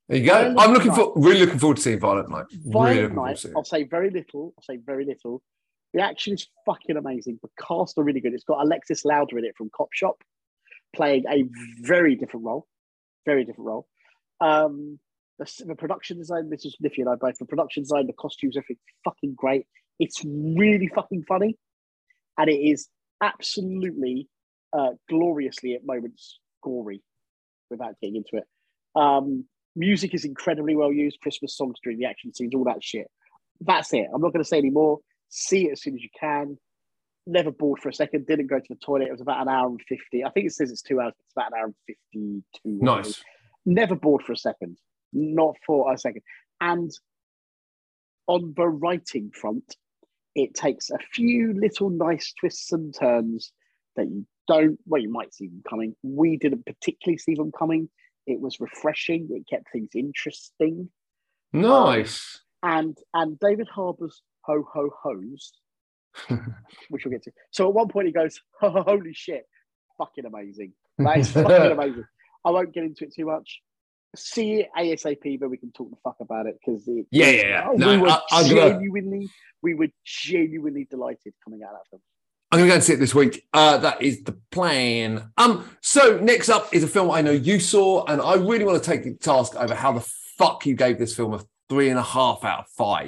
There you go. I'm really looking forward to seeing Violent Night. I'll say very little. The action is fucking amazing. The cast are really good. It's got Alexis Lauder in it from Cop Shop, playing a very different role. Very different role. The production design, this is Niffy and I both, the production design, the costumes, everything fucking great. It's really fucking funny. And it is absolutely gloriously at moments gory, without getting into it. Music is incredibly well used. Christmas songs during the action scenes, all that shit. That's it. I'm not going to say any more. See it as soon as you can. Never bored for a second. Didn't go to the toilet. It was about an hour and 50. I think it says it's 2 hours. It's about an hour and 52. Nice. Never bored for a second. Not for a second. And on the writing front, it takes a few little nice twists and turns that you might see them coming. We didn't particularly see them coming. It was refreshing. It kept things interesting. Nice. And David Harbour's ho ho ho's, which we'll get to. So at one point he goes, holy shit, fucking amazing. That is fucking amazing. I won't get into it too much. See it ASAP, but we can talk the fuck about it, because we were genuinely delighted coming out of them. I'm going to go and see it this week. That is the plan. So next up is a film I know you saw, and I really want to take the task over how the fuck you gave this film a 3.5 out of 5.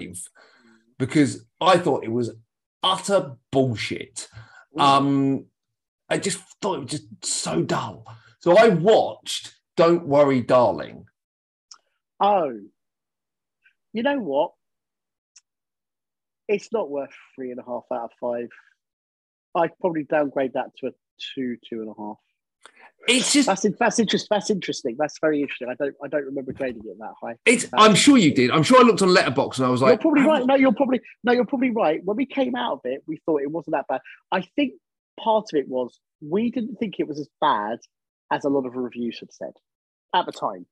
Because I thought it was utter bullshit. I just thought it was just so dull. So I watched Don't Worry, Darling. Oh. You know what? It's not worth 3.5 out of 5. I'd probably downgrade that to a 2.5. It's just that's interesting. That's very interesting. I don't remember grading it that high. I'm sure you did. I'm sure I looked on Letterboxd and I was like, "You're probably right." You're probably right. When we came out of it, we thought it wasn't that bad. I think part of it was we didn't think it was as bad as a lot of reviews had said at the time,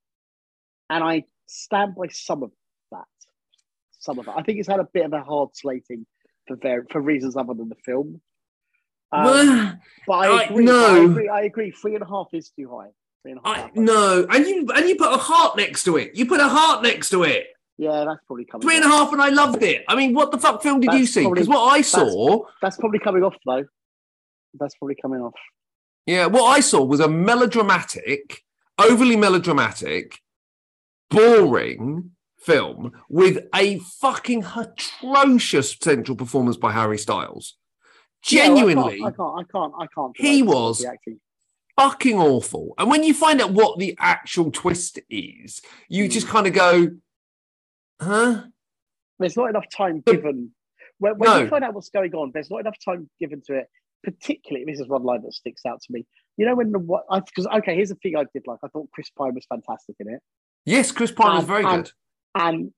and I stand by some of that. I think it's had a bit of a hard slating for reasons other than the film. But I agree, I agree. 3.5 is too high. 3.5. No, and you put a heart next to it. Yeah, that's probably coming. 3.5, and I loved it. I mean, what the fuck film did you see? Because what I saw, that's probably coming off though. Yeah, what I saw was a melodramatic, overly melodramatic, boring film with a fucking atrocious central performance by Harry Styles. Genuinely, yeah, I can't. He was fucking awful. And when you find out what the actual twist is, you just kind of go, huh? There's not enough time given. When you find out what's going on, there's not enough time given to it. Particularly, this is one line that sticks out to me. You know, here's the thing I did like. I thought Chris Pine was fantastic in it. Yes, Chris Pine was very good. And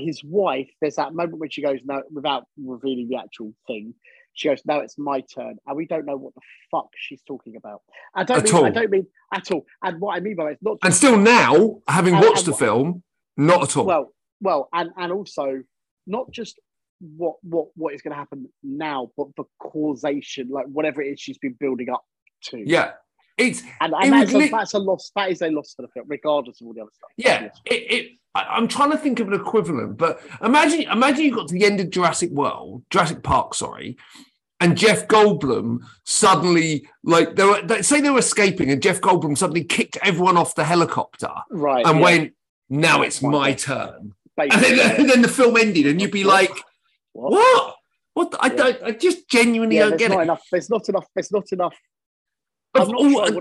his wife, there's that moment when she goes, no, without revealing the actual thing. She goes, now it's my turn, and we don't know what the fuck she's talking about. I don't mean at all. And what I mean by that is not. And still now, having watched the film, not at all. Well, and also not just what is going to happen now, but the causation, like whatever it is she's been building up to. Yeah, it's that's a loss. That is a loss for the film, regardless of all the other stuff. Yeah, I'm trying to think of an equivalent, but imagine you got to the end of Jurassic Park, sorry, and Jeff Goldblum suddenly, like, say they were escaping, and Jeff Goldblum suddenly kicked everyone off the helicopter, right, and went, now it's my turn. Basically, and then the film ended, and you'd be like, what? What? I just genuinely don't get it. There's not enough. I'm not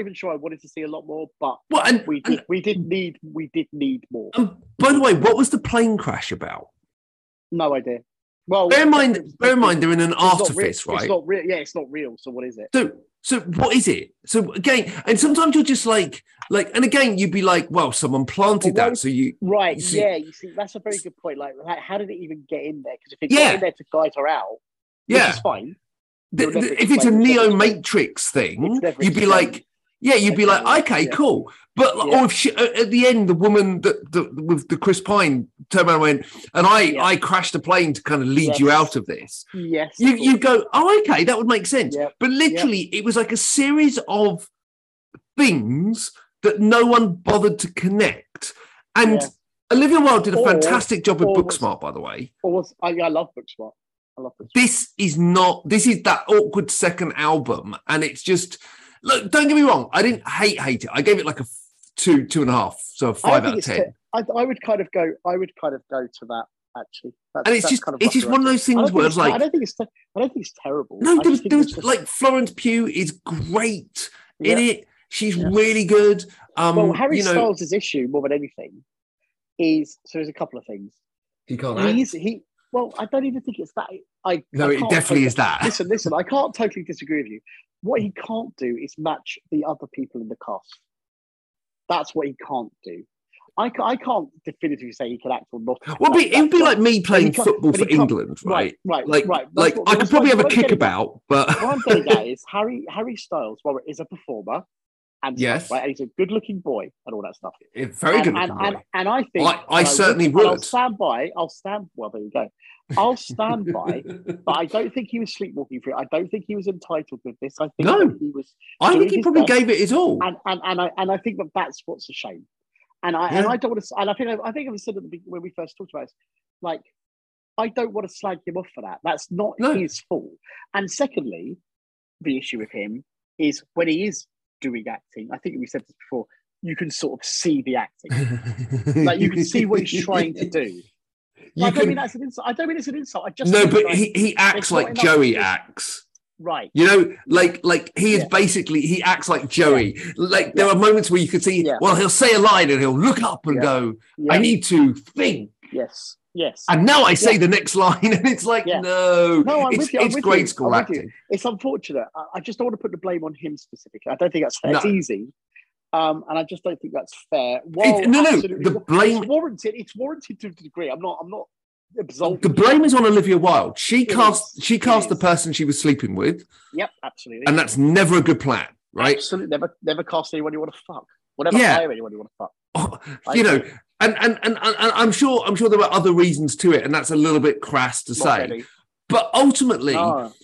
even sure I wanted to see a lot more, but we did need more. By the way, what was the plane crash about? No idea. Well, bear in mind, they're in an artifice, right? It's not real. So what is it? So what is it? So again, and sometimes you're just like, and again, you'd be like, well, someone planted that, so you right, yeah. You see, that's a very good point. Like how did it even get in there? Because if it got in there to guide her out, which is fine. If it's a Neo Matrix thing, you'd be like, okay, cool. But or if she, at the end, the woman with the Chris Pine turned around and went, and I crashed a plane to kind of lead you out of this. Yes, you go, oh, okay, that would make sense. Yep. But literally, it was like a series of things that no one bothered to connect. And Olivia Wilde did a fantastic job with Booksmart, by the way. I love Booksmart. This is that awkward second album, and it's just, look, don't get me wrong, I didn't hate it. I gave it like a 2.5, so a 5 out of 10. I would kind of go to that actually. It's just one of those things where it's like, I don't think it's terrible. No, there was like Florence Pugh is great in it. She's really good. Well, Harry Styles' issue more than anything is, so there's a couple of things. He can't act. Well, I don't even think it's that. It definitely is that. Listen, I can't totally disagree with you. What he can't do is match the other people in the cast. That's what he can't do. I can't definitively say he can act or not. Well, it would be like me playing football for England, right? Right. Like I could probably have a kickabout, but... What I'm saying that is Harry Styles, Robert, is a performer. And yes, stuff, right? And he's a good-looking boy and all that stuff. Very good-looking boy. And I think I certainly would. Well, there you go. I'll stand by, but I don't think he was sleepwalking through it. I don't think he was entitled with this. I think he probably gave it his all. And I think that's what's a shame. And I don't want to. And I think I said at the beginning when we first talked about it, like, I don't want to slag him off for that. That's not his fault. And secondly, the issue with him is when he is doing acting, I think we said this before, you can sort of see the acting. Like, you can see what he's trying to do. I don't mean that's an insult. I don't mean it's an insult. He acts like Joey acts. Right. You know, like he is basically, he acts like Joey. Like there are moments where you could see, well, he'll say a line and he'll look up and go, I need to think. Yes. Yes. And now I say the next line, and it's like, no, it's grade school acting. It's unfortunate. I just don't want to put the blame on him specifically. I don't think that's fair. No. It's easy. And I just don't think that's fair. Well, no, the blame... It's warranted to a degree. I'm not absolved. The blame is on Olivia Wilde. She cast the person she was sleeping with. Yep, absolutely. And that's never a good plan, right? Absolutely. Never cast anyone you want to fuck. Whatever hire anyone you want to fuck. Oh, you know... And I'm sure there were other reasons to it, and that's a little bit crass to say. Really. But ultimately,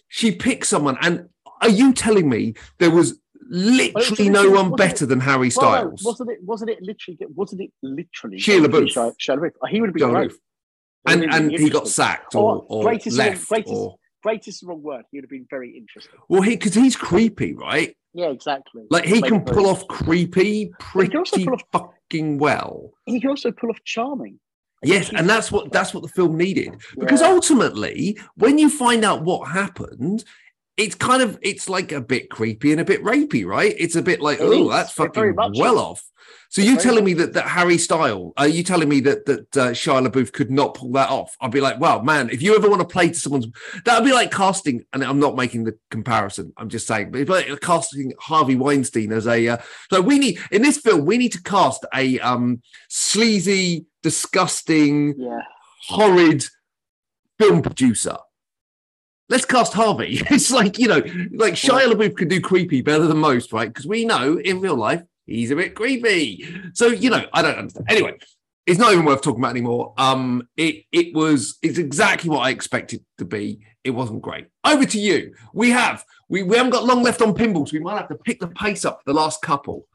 she picked someone. And are you telling me there was literally no one better than Harry Styles? Well, wasn't it literally Shia LaBeouf? He would have been great. And he got sacked or left, greatest is the wrong word. He would have been very interesting. Well, because he's creepy, right? Yeah, exactly. Like he can pull off creepy pretty fucking well. He can also pull off charming. Yes, and that's what the film needed. Because ultimately, when you find out what happened, it's like a bit creepy and a bit rapey, right? It's a bit like, oh, that's fucking well off. So you're telling me that Harry Styles, are you telling me that Shia LaBeouf could not pull that off? I'd be like, wow, man, if you ever want to play to someone's, that would be like casting, and I'm not making the comparison, I'm just saying, but it's like casting Harvey Weinstein as a, so we need, in this film, we need to cast a sleazy, disgusting, horrid film producer. Let's cast Harvey. It's like, Shia LaBeouf could do creepy better than most, right? Because we know in real life, he's a bit creepy. So, I don't understand. Anyway, it's not even worth talking about anymore. It's exactly what I expected to be. It wasn't great. Over to you. We haven't got long left on pinballs. We might have to pick the pace up for the last couple.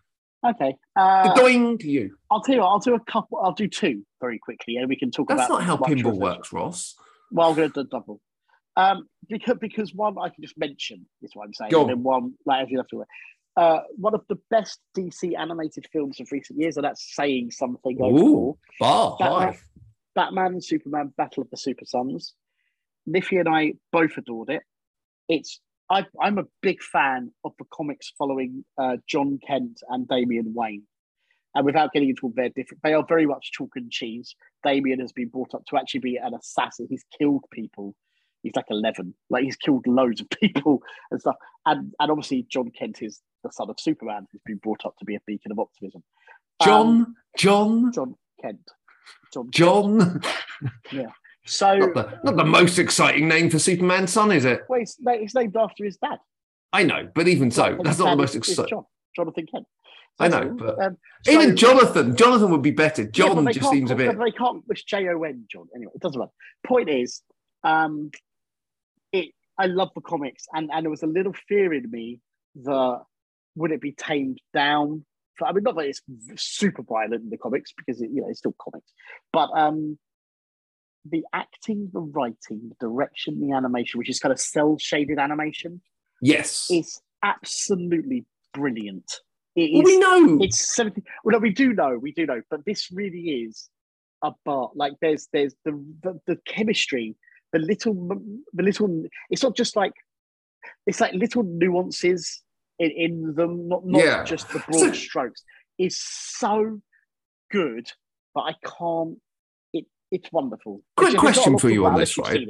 Okay. Going to you. I'll tell you what, I'll do two very quickly, and we can talk about... That's not how pinball works, Ross. Well, I'm going to do double. Because one I can just mention is what I'm saying, and then one like one of the best DC animated films of recent years, and that's saying something. Ooh, Batman and Superman: Battle of the Super Sons. Niffy and I both adored it. I'm a big fan of the comics following John Kent and Damian Wayne, and without getting into all their different, they are very much chalk and cheese. Damian has been brought up to actually be an assassin. He's killed people. He's like 11. Like he's killed loads of people and stuff. And obviously John Kent is the son of Superman, who's been brought up to be a beacon of optimism. John Kent. Yeah. So not the most exciting name for Superman's son, is it? Well, it's named after his dad. I know, but even so, that's not the most exciting. Jonathan Kent. So, I know, but even Jonathan would be better. John just seems a bit. They can't wish Jon John. Anyway, it doesn't matter. Point is. I love the comics, and there was a little fear in me that would it be tamed down? I mean, not that it's super violent in the comics because it's still comics, but the acting, the writing, the direction, the animation, which is kind of cel-shaded animation, yes, is absolutely brilliant. We do know, but this really is a bar. Like there's the chemistry. The little. It's not just like it's like little nuances in them, not just the broad strokes. It's so good, but I can't. It's wonderful. Quick question for you on this, right?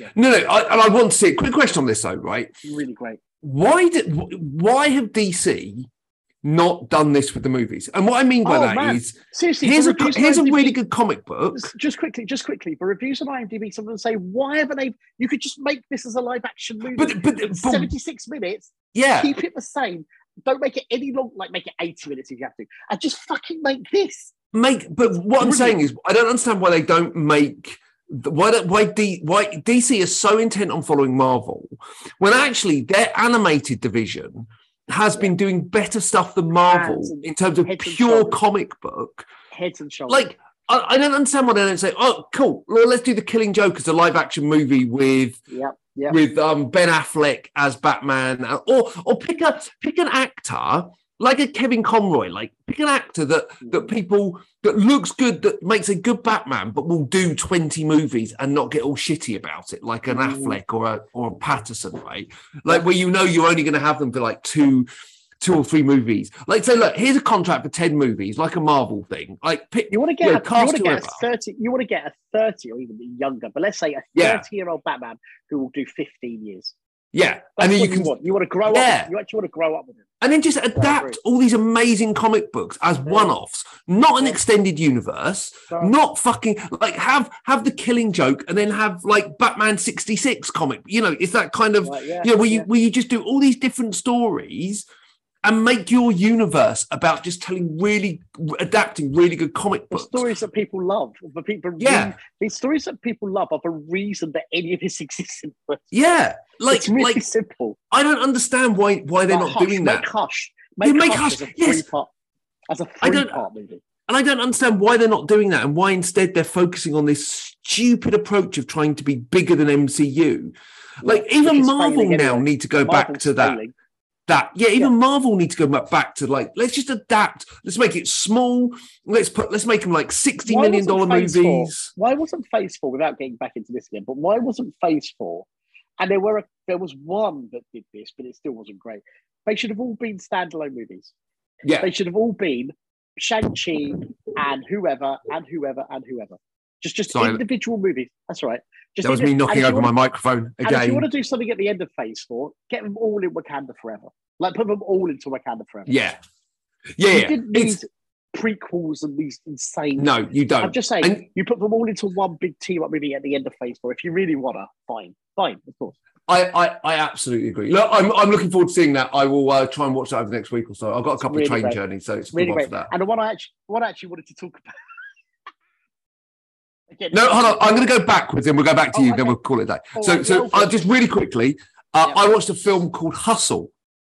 I want to see. Quick question on this, though, right? Really great. Why have DC not done this with the movies? And what I mean by is, seriously, here's a really good comic book. Just quickly, the reviews on IMDb, some of them say, why haven't they, you could just make this as a live action movie, but 76 minutes, keep it the same, don't make it any long, like make it 80 minutes if you have to, and just fucking make this. I'm saying is, I don't understand why they don't make, why DC is so intent on following Marvel, when actually their animated division has been doing better stuff than Marvel in terms of pure comic book. Heads and shoulders. Like, I don't understand why they don't say, oh, cool, well, let's do The Killing Joke as a live-action movie with Ben Affleck as Batman. Or pick an actor, like a Kevin Conroy, like pick an actor that looks good, that makes a good Batman, but will do 20 movies and not get all shitty about it, like an Affleck or a Patterson, right? Like where you're only going to have them for like two 2 or 3 movies. Like, so look, here's a contract for 10 movies, like a Marvel thing. Like, pick, you want to get a 30 or even younger, but let's say a 30-year-old Batman who will do 15 years. Yeah, and then you want to grow up. You actually want to grow up with it, and then just adapt all these amazing comic books as one-offs, not an extended universe, not fucking like have the Killing Joke, and then have like Batman 66 comic. You know, it's that kind of where you just do all these different stories and make your universe about just adapting really good comic books. The stories that people love. The stories that people love are the reason that any of this exists in the world. Yeah. Like, it's really simple. I don't understand why they're not doing that. Make Hush as a three-part movie. And I don't understand why they're not doing that and why instead they're focusing on this stupid approach of trying to be bigger than MCU. Like, even Marvel now need to go back to that. Marvel need to go back to, like, let's just adapt. Let's make it small. Let's make them like $60 million movies. Why wasn't Phase 4, without getting back into this again, but why wasn't Phase 4? And there was one that did this, but it still wasn't great. They should have all been standalone movies. Yeah. They should have all been Shang-Chi and whoever and whoever and whoever. Just Sorry. Individual movies. That's right. That was me knocking over my microphone again. And if you want to do something at the end of Phase 4, get them all in Wakanda Forever. Like, put them all into Wakanda Forever. Yeah. Yeah. You didn't need prequels and these insane... No, you don't. I'm just saying, you put them all into one big team-up movie at the end of Phase 4. If you really want to, fine, of course. I absolutely agree. Look, I'm looking forward to seeing that. I will try and watch that over the next week or so. I've got a couple of train journeys, so it's really great. For that. And the one I actually wanted to talk about... Again, no, hold on. I'm going to go backwards and we'll go back to you, then we'll call it that. So just really quickly, I watched a film called Hustle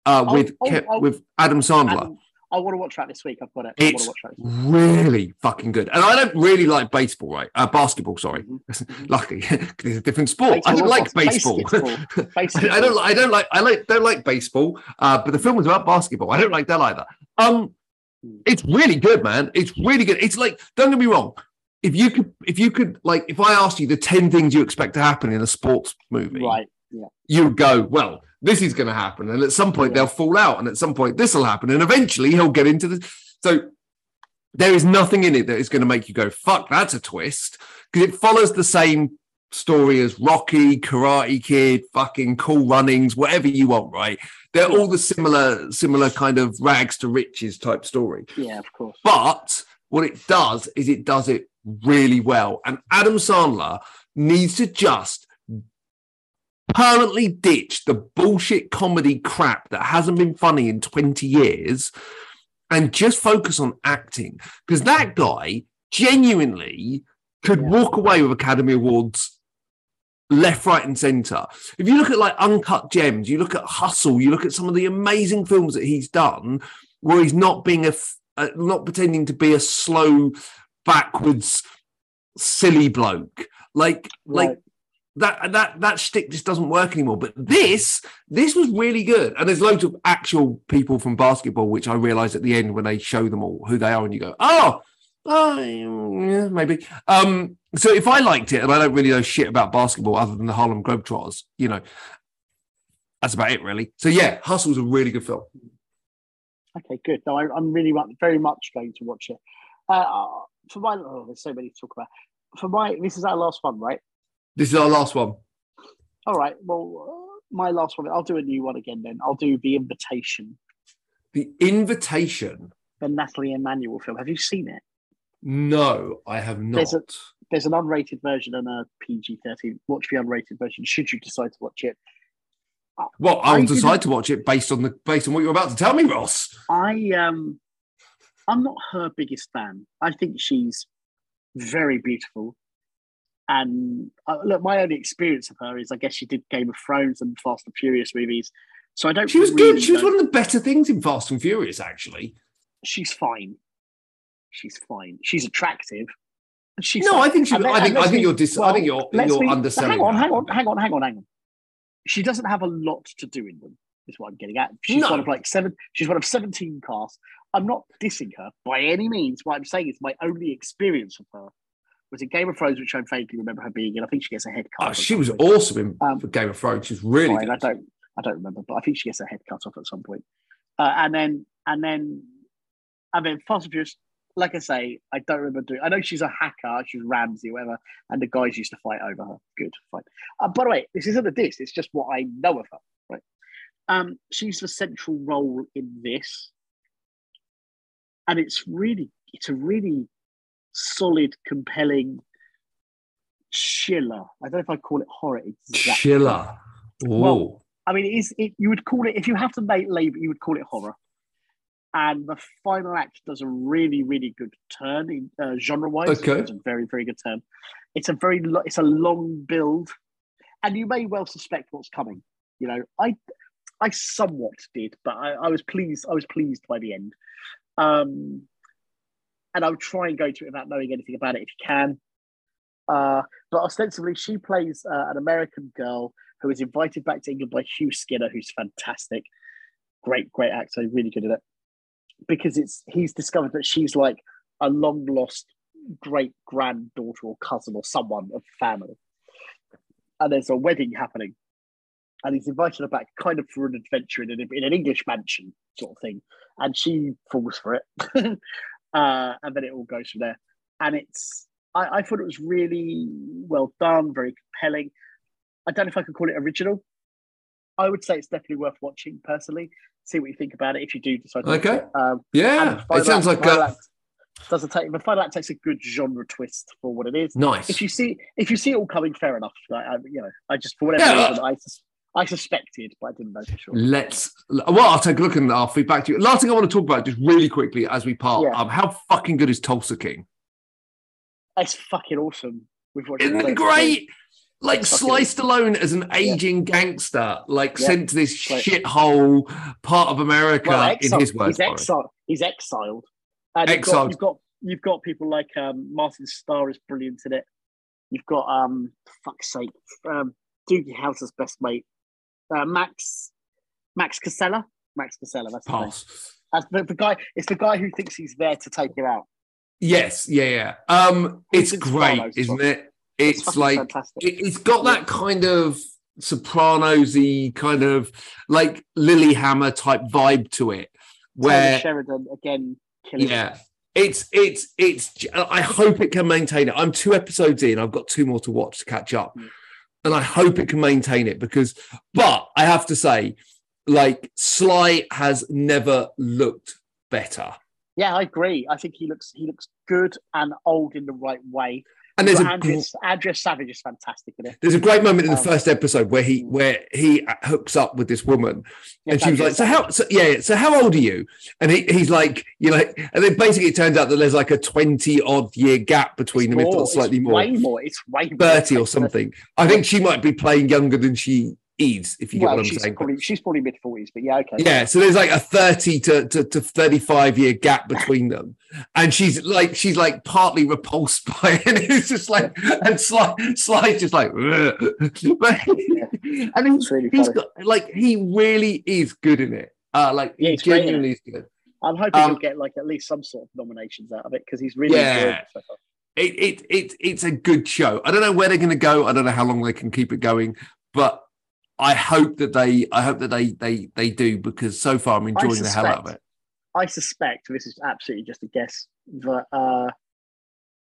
with Adam Sandler. I want to watch that this week. I've got it. It's really fucking good. And I don't really like basketball, sorry. Mm-hmm. Luckily, because it's a different sport. Baseball, I don't like baseball. Baseball. I don't like baseball, but the film was about basketball. I don't like that either. It's really good, man. It's really good. It's like, don't get me wrong. If you could, like, if I asked you the 10 things you expect to happen in a sports movie, right? Yeah. You'd go, well, this is going to happen, and at some point they'll fall out, and at some point this will happen, and eventually he'll get into the. So there is nothing in it that is going to make you go, "Fuck, that's a twist," because it follows the same story as Rocky, Karate Kid, fucking Cool Runnings, whatever you want, right? They're all the similar kind of rags to riches type story. Yeah, of course. But what it does is it does it really well, and Adam Sandler needs to just permanently ditch the bullshit comedy crap that hasn't been funny in 20 years and just focus on acting, because that guy genuinely could walk away with Academy Awards left, right and centre. If you look at like Uncut Gems, you look at Hustle, you look at some of the amazing films that he's done where he's not being not pretending to be a slow backwards silly bloke like that shtick just doesn't work anymore. But this was really good, and there's loads of actual people from basketball, which I realized at the end when they show them all who they are, and you go, maybe. So if I liked it, and I don't really know shit about basketball other than the Harlem Globetrotters, you know, that's about it really. So yeah, Hustle's a really good film. Okay, good. No, I'm really very much going to watch it. There's so many to talk about. This is our last one, right? This is our last one. All right. Well, my last one. I'll do a new one again then. I'll do The Invitation. The Invitation? The Natalie Emanuel film. Have you seen it? No, I have not. There's an unrated version and a PG-13. Watch the unrated version should you decide to watch it. Well, I'll decide to watch it based on what you're about to tell me, Ross. I'm not her biggest fan. I think she's very beautiful. And look, my only experience of her is I guess she did Game of Thrones and Fast and Furious movies. So I don't. She was really good. She was one of the better things in Fast and Furious, actually. She's fine. She's attractive. I think you're underselling. Hang on. She doesn't have a lot to do in them, is what I'm getting at. She's one of 17 casts. I'm not dissing her by any means. What I'm saying is my only experience of her was in Game of Thrones, which I vaguely remember her being in. I think she gets a head cut. Oh, she was awesome in Game of Thrones. She's really good. I don't remember, but I think she gets a head cut off at some point. And then Fast and Furious, like I say, I don't remember doing. I know she's a hacker, she's Ramsey, whatever, and the guys used to fight over her. Good, fine. By the way, this isn't a diss, it's just what I know of her, right? She's the central role in this. And it's a really solid, compelling chiller. I don't know if I'd call it horror exactly. Chiller. Whoa. Well, I mean, you would call it, if you have to label, you would call it horror. And the final act does a really, really good turn in genre-wise. Okay. It's a very, very good turn. It's a long build, and you may well suspect what's coming. You know, I somewhat did, but I was pleased. I was pleased by the end. And I would try and go to it without knowing anything about it if you can. But ostensibly, she plays an American girl who is invited back to England by Hugh Skinner, who's fantastic, great actor, really good at it. Because he's discovered that she's like a long lost great granddaughter or cousin or someone of family, and there's a wedding happening, and he's invited her back kind of for an adventure in an English mansion sort of thing, and she falls for it, and then it all goes from there. And I thought it was really well done, very compelling. I don't know if I could call it original. I would say it's definitely worth watching personally. See what you think about it if you do decide to. Okay. Yeah, it sounds like the final act takes a good genre twist for what it is. Nice. If you see it all coming, fair enough. Like, I suspected, but I didn't know for sure. I'll take a look and I'll feed back to you. Last thing I want to talk about just really quickly as we part. Yeah. How fucking good is Tulsa King? It's fucking awesome. Isn't it great? Like Sliced Alone as an aging gangster, sent to this shithole part of America, in his words. He's exiled. And exiled. You've got people like Martin Starr is brilliant in it. You've got, Doogie Howser's best mate, Max Casella. Max Casella, that's pass. The guy. It's the guy who thinks he's there to take him out. Yes, yeah. It's great, isn't it? It's like fantastic. It's got that kind of Sopranos-y kind of like Lilyhammer type vibe to it, where Tony Sheridan again killing. Yeah, it's. I hope it can maintain it. I'm 2 episodes in. I've got 2 more to watch to catch up, and I hope it can maintain it because. But I have to say, like Sly has never looked better. Yeah, I agree. I think he looks good and old in the right way. And there's Andrea Savage is fantastic in it. There's a great moment in the first episode where he hooks up with this woman, and she was like, so how old are you? And he's like, you know, and then basically it turns out that there's like a 20-odd year gap between them, if not slightly more. It's way more. 30 or something. I think she might be playing younger than she is, if you get what I'm saying. She's probably mid-40s, but yeah, okay. Yeah, so there's like a 30 to 35 year gap between them. And she's like partly repulsed by it. And it's just like, and Sly's just like, and he's got, like, he really is good in it. He genuinely is good. I'm hoping he'll get like at least some sort of nominations out of it because he's really enjoying it so far. It's a good show. I don't know where they're going to go. I don't know how long they can keep it going, but I hope that they do, because so far I'm enjoying the hell out of it. I suspect, this is absolutely just a guess, that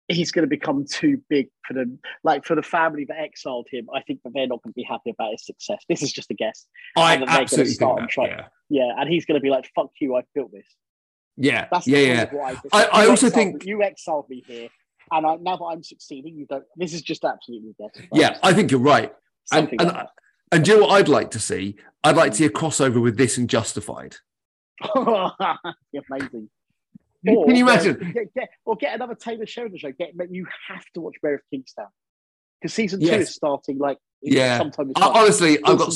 he's going to become too big for the family that exiled him. I think that they're not going to be happy about his success. This is just a guess. I absolutely start think that, and try, yeah. Yeah, and he's going to be like, "Fuck you! I've built this." Yeah, that's yeah. I also think you exiled me here, and now that I'm succeeding, you don't. This is just absolutely a guess. Yeah, I think you're right, and do you know what I'd like to see? I'd like to see a crossover with this and Justified. Amazing. Or, can you imagine? Get another Taylor Sheridan show. You have to watch Mayor of Kingstown because season 2 is starting. Sometime. Honestly, I've got.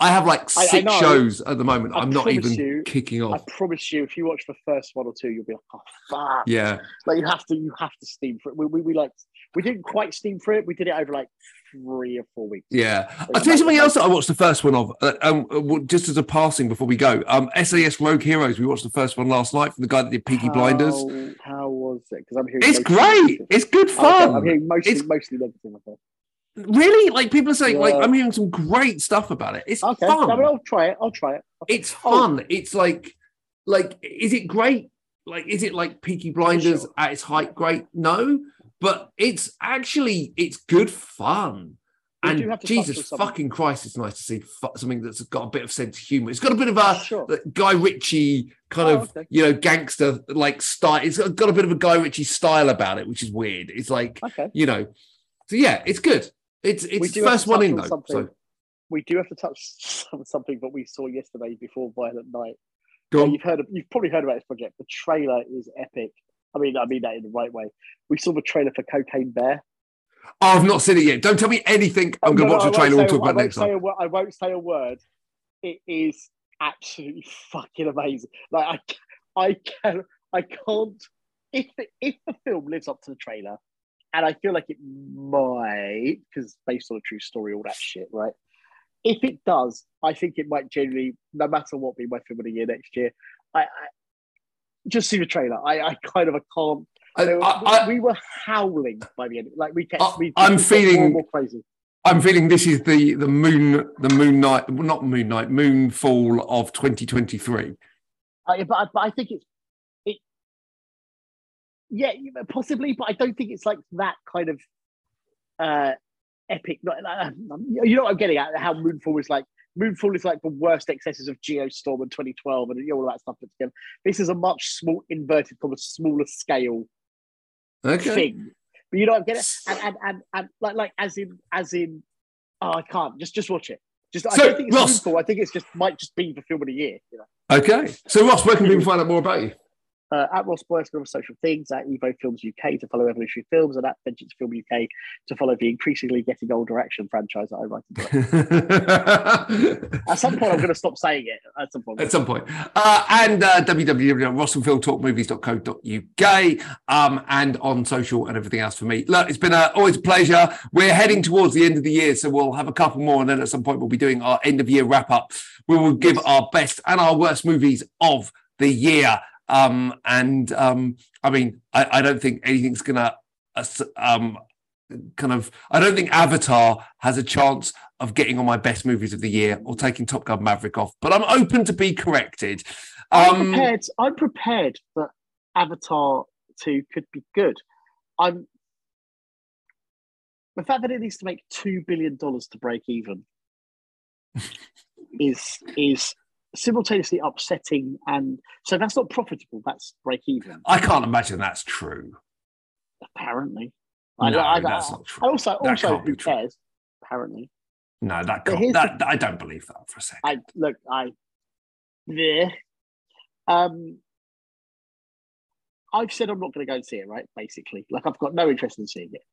I have like 6 shows at the moment. I'm not even kicking off. I promise you, if you watch the first 1 or 2, you'll be like, "Oh fuck!" Yeah, like you have to steam for it. We didn't quite steam for it. We did it over like 3 or 4 weeks. Yeah. I'll tell you something else that I watched the first one of, just as a passing before we go. SAS Rogue Heroes, we watched the first one last night from the guy that did Peaky Blinders. How was it? Because I'm hearing it's great. It's good fun. I'm hearing mostly negative. Really? Like, people are saying, like, I'm hearing some great stuff about it. It's fun. I mean, I'll try it. It's fun. It's like, is it great? Like, is it like Peaky Blinders at its height? Great? No. But it's good fun. And Jesus fucking Christ, it's nice to see something that's got a bit of sense of humour. It's got a bit of a Guy Ritchie kind of, gangster, like, style. It's got a bit of a Guy Ritchie style about it, which is weird. It's like, So, yeah, it's good. It's the first one in, though. So. We do have to touch on something that we saw yesterday before Violent Night. You've probably heard about this project. The trailer is epic. I mean that in the right way. We saw the trailer for Cocaine Bear. Oh, I've not seen it yet. Don't tell me anything. I'm going to watch the trailer. We'll talk about it next time. I won't say a word. It is absolutely fucking amazing. Like, I can't. If the film lives up to the trailer, and I feel like it might, because based on a true story, all that shit, right? If it does, I think it might generally, no matter what, be my film of the year next year. I just see the trailer. I can't. We were howling by the end. Like, we kept feeling more crazy. I'm feeling this is the moonfall of 2023. But I think it's yeah, possibly, but I don't think it's like that kind of epic. You know what I'm getting at? How Moonfall is like the worst excesses of Geostorm in 2012 and all that stuff put together. This is a much smaller scale. Okay. Thing, but you know what I'm getting at? And like as in I can't just watch it. I don't think it's Ross, Moonfall. I think it's might just be the film of the year. You know? Okay. So Ross, where can people find out more about you? At Ross Boyerson on social things, at Evo Films UK to follow Evolutionary Films, and at Vengeance Film UK to follow the increasingly getting older action franchise that I write about. At some point, I'm going to stop saying it. At some point. And www.rossandphiltalkmovies.co.uk and on social and everything else for me. Look, it's been always a pleasure. We're heading towards the end of the year, so we'll have a couple more, and then at some point we'll be doing our end-of-year wrap-up. We will give our best and our worst movies of the year. I don't think anything's gonna I don't think Avatar has a chance of getting on my best movies of the year or taking Top Gun Maverick off, but I'm open to be corrected. I'm prepared that Avatar 2 could be good. The fact that it needs to make $2 billion to break even is simultaneously upsetting, and so that's not profitable, that's break even. I can't imagine that's true. Apparently. That's not true. Also who cares? Apparently. No, I don't believe that for a second. I've said I'm not gonna go and see it, right? Basically. Like, I've got no interest in seeing it.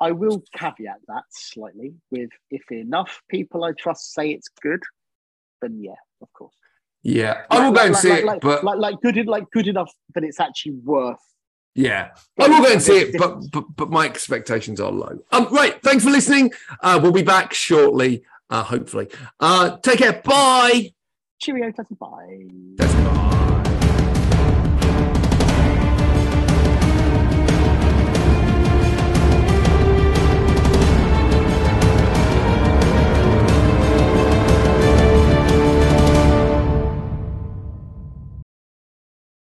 I will caveat that slightly with, if enough people I trust say it's good, then yeah, of course. Yeah, I will go and see it, but good enough that it's actually worth. Yeah, I will go and see it, but my expectations are low. Right, thanks for listening. We'll be back shortly, hopefully. Take care. Bye. Cheerio. Bye.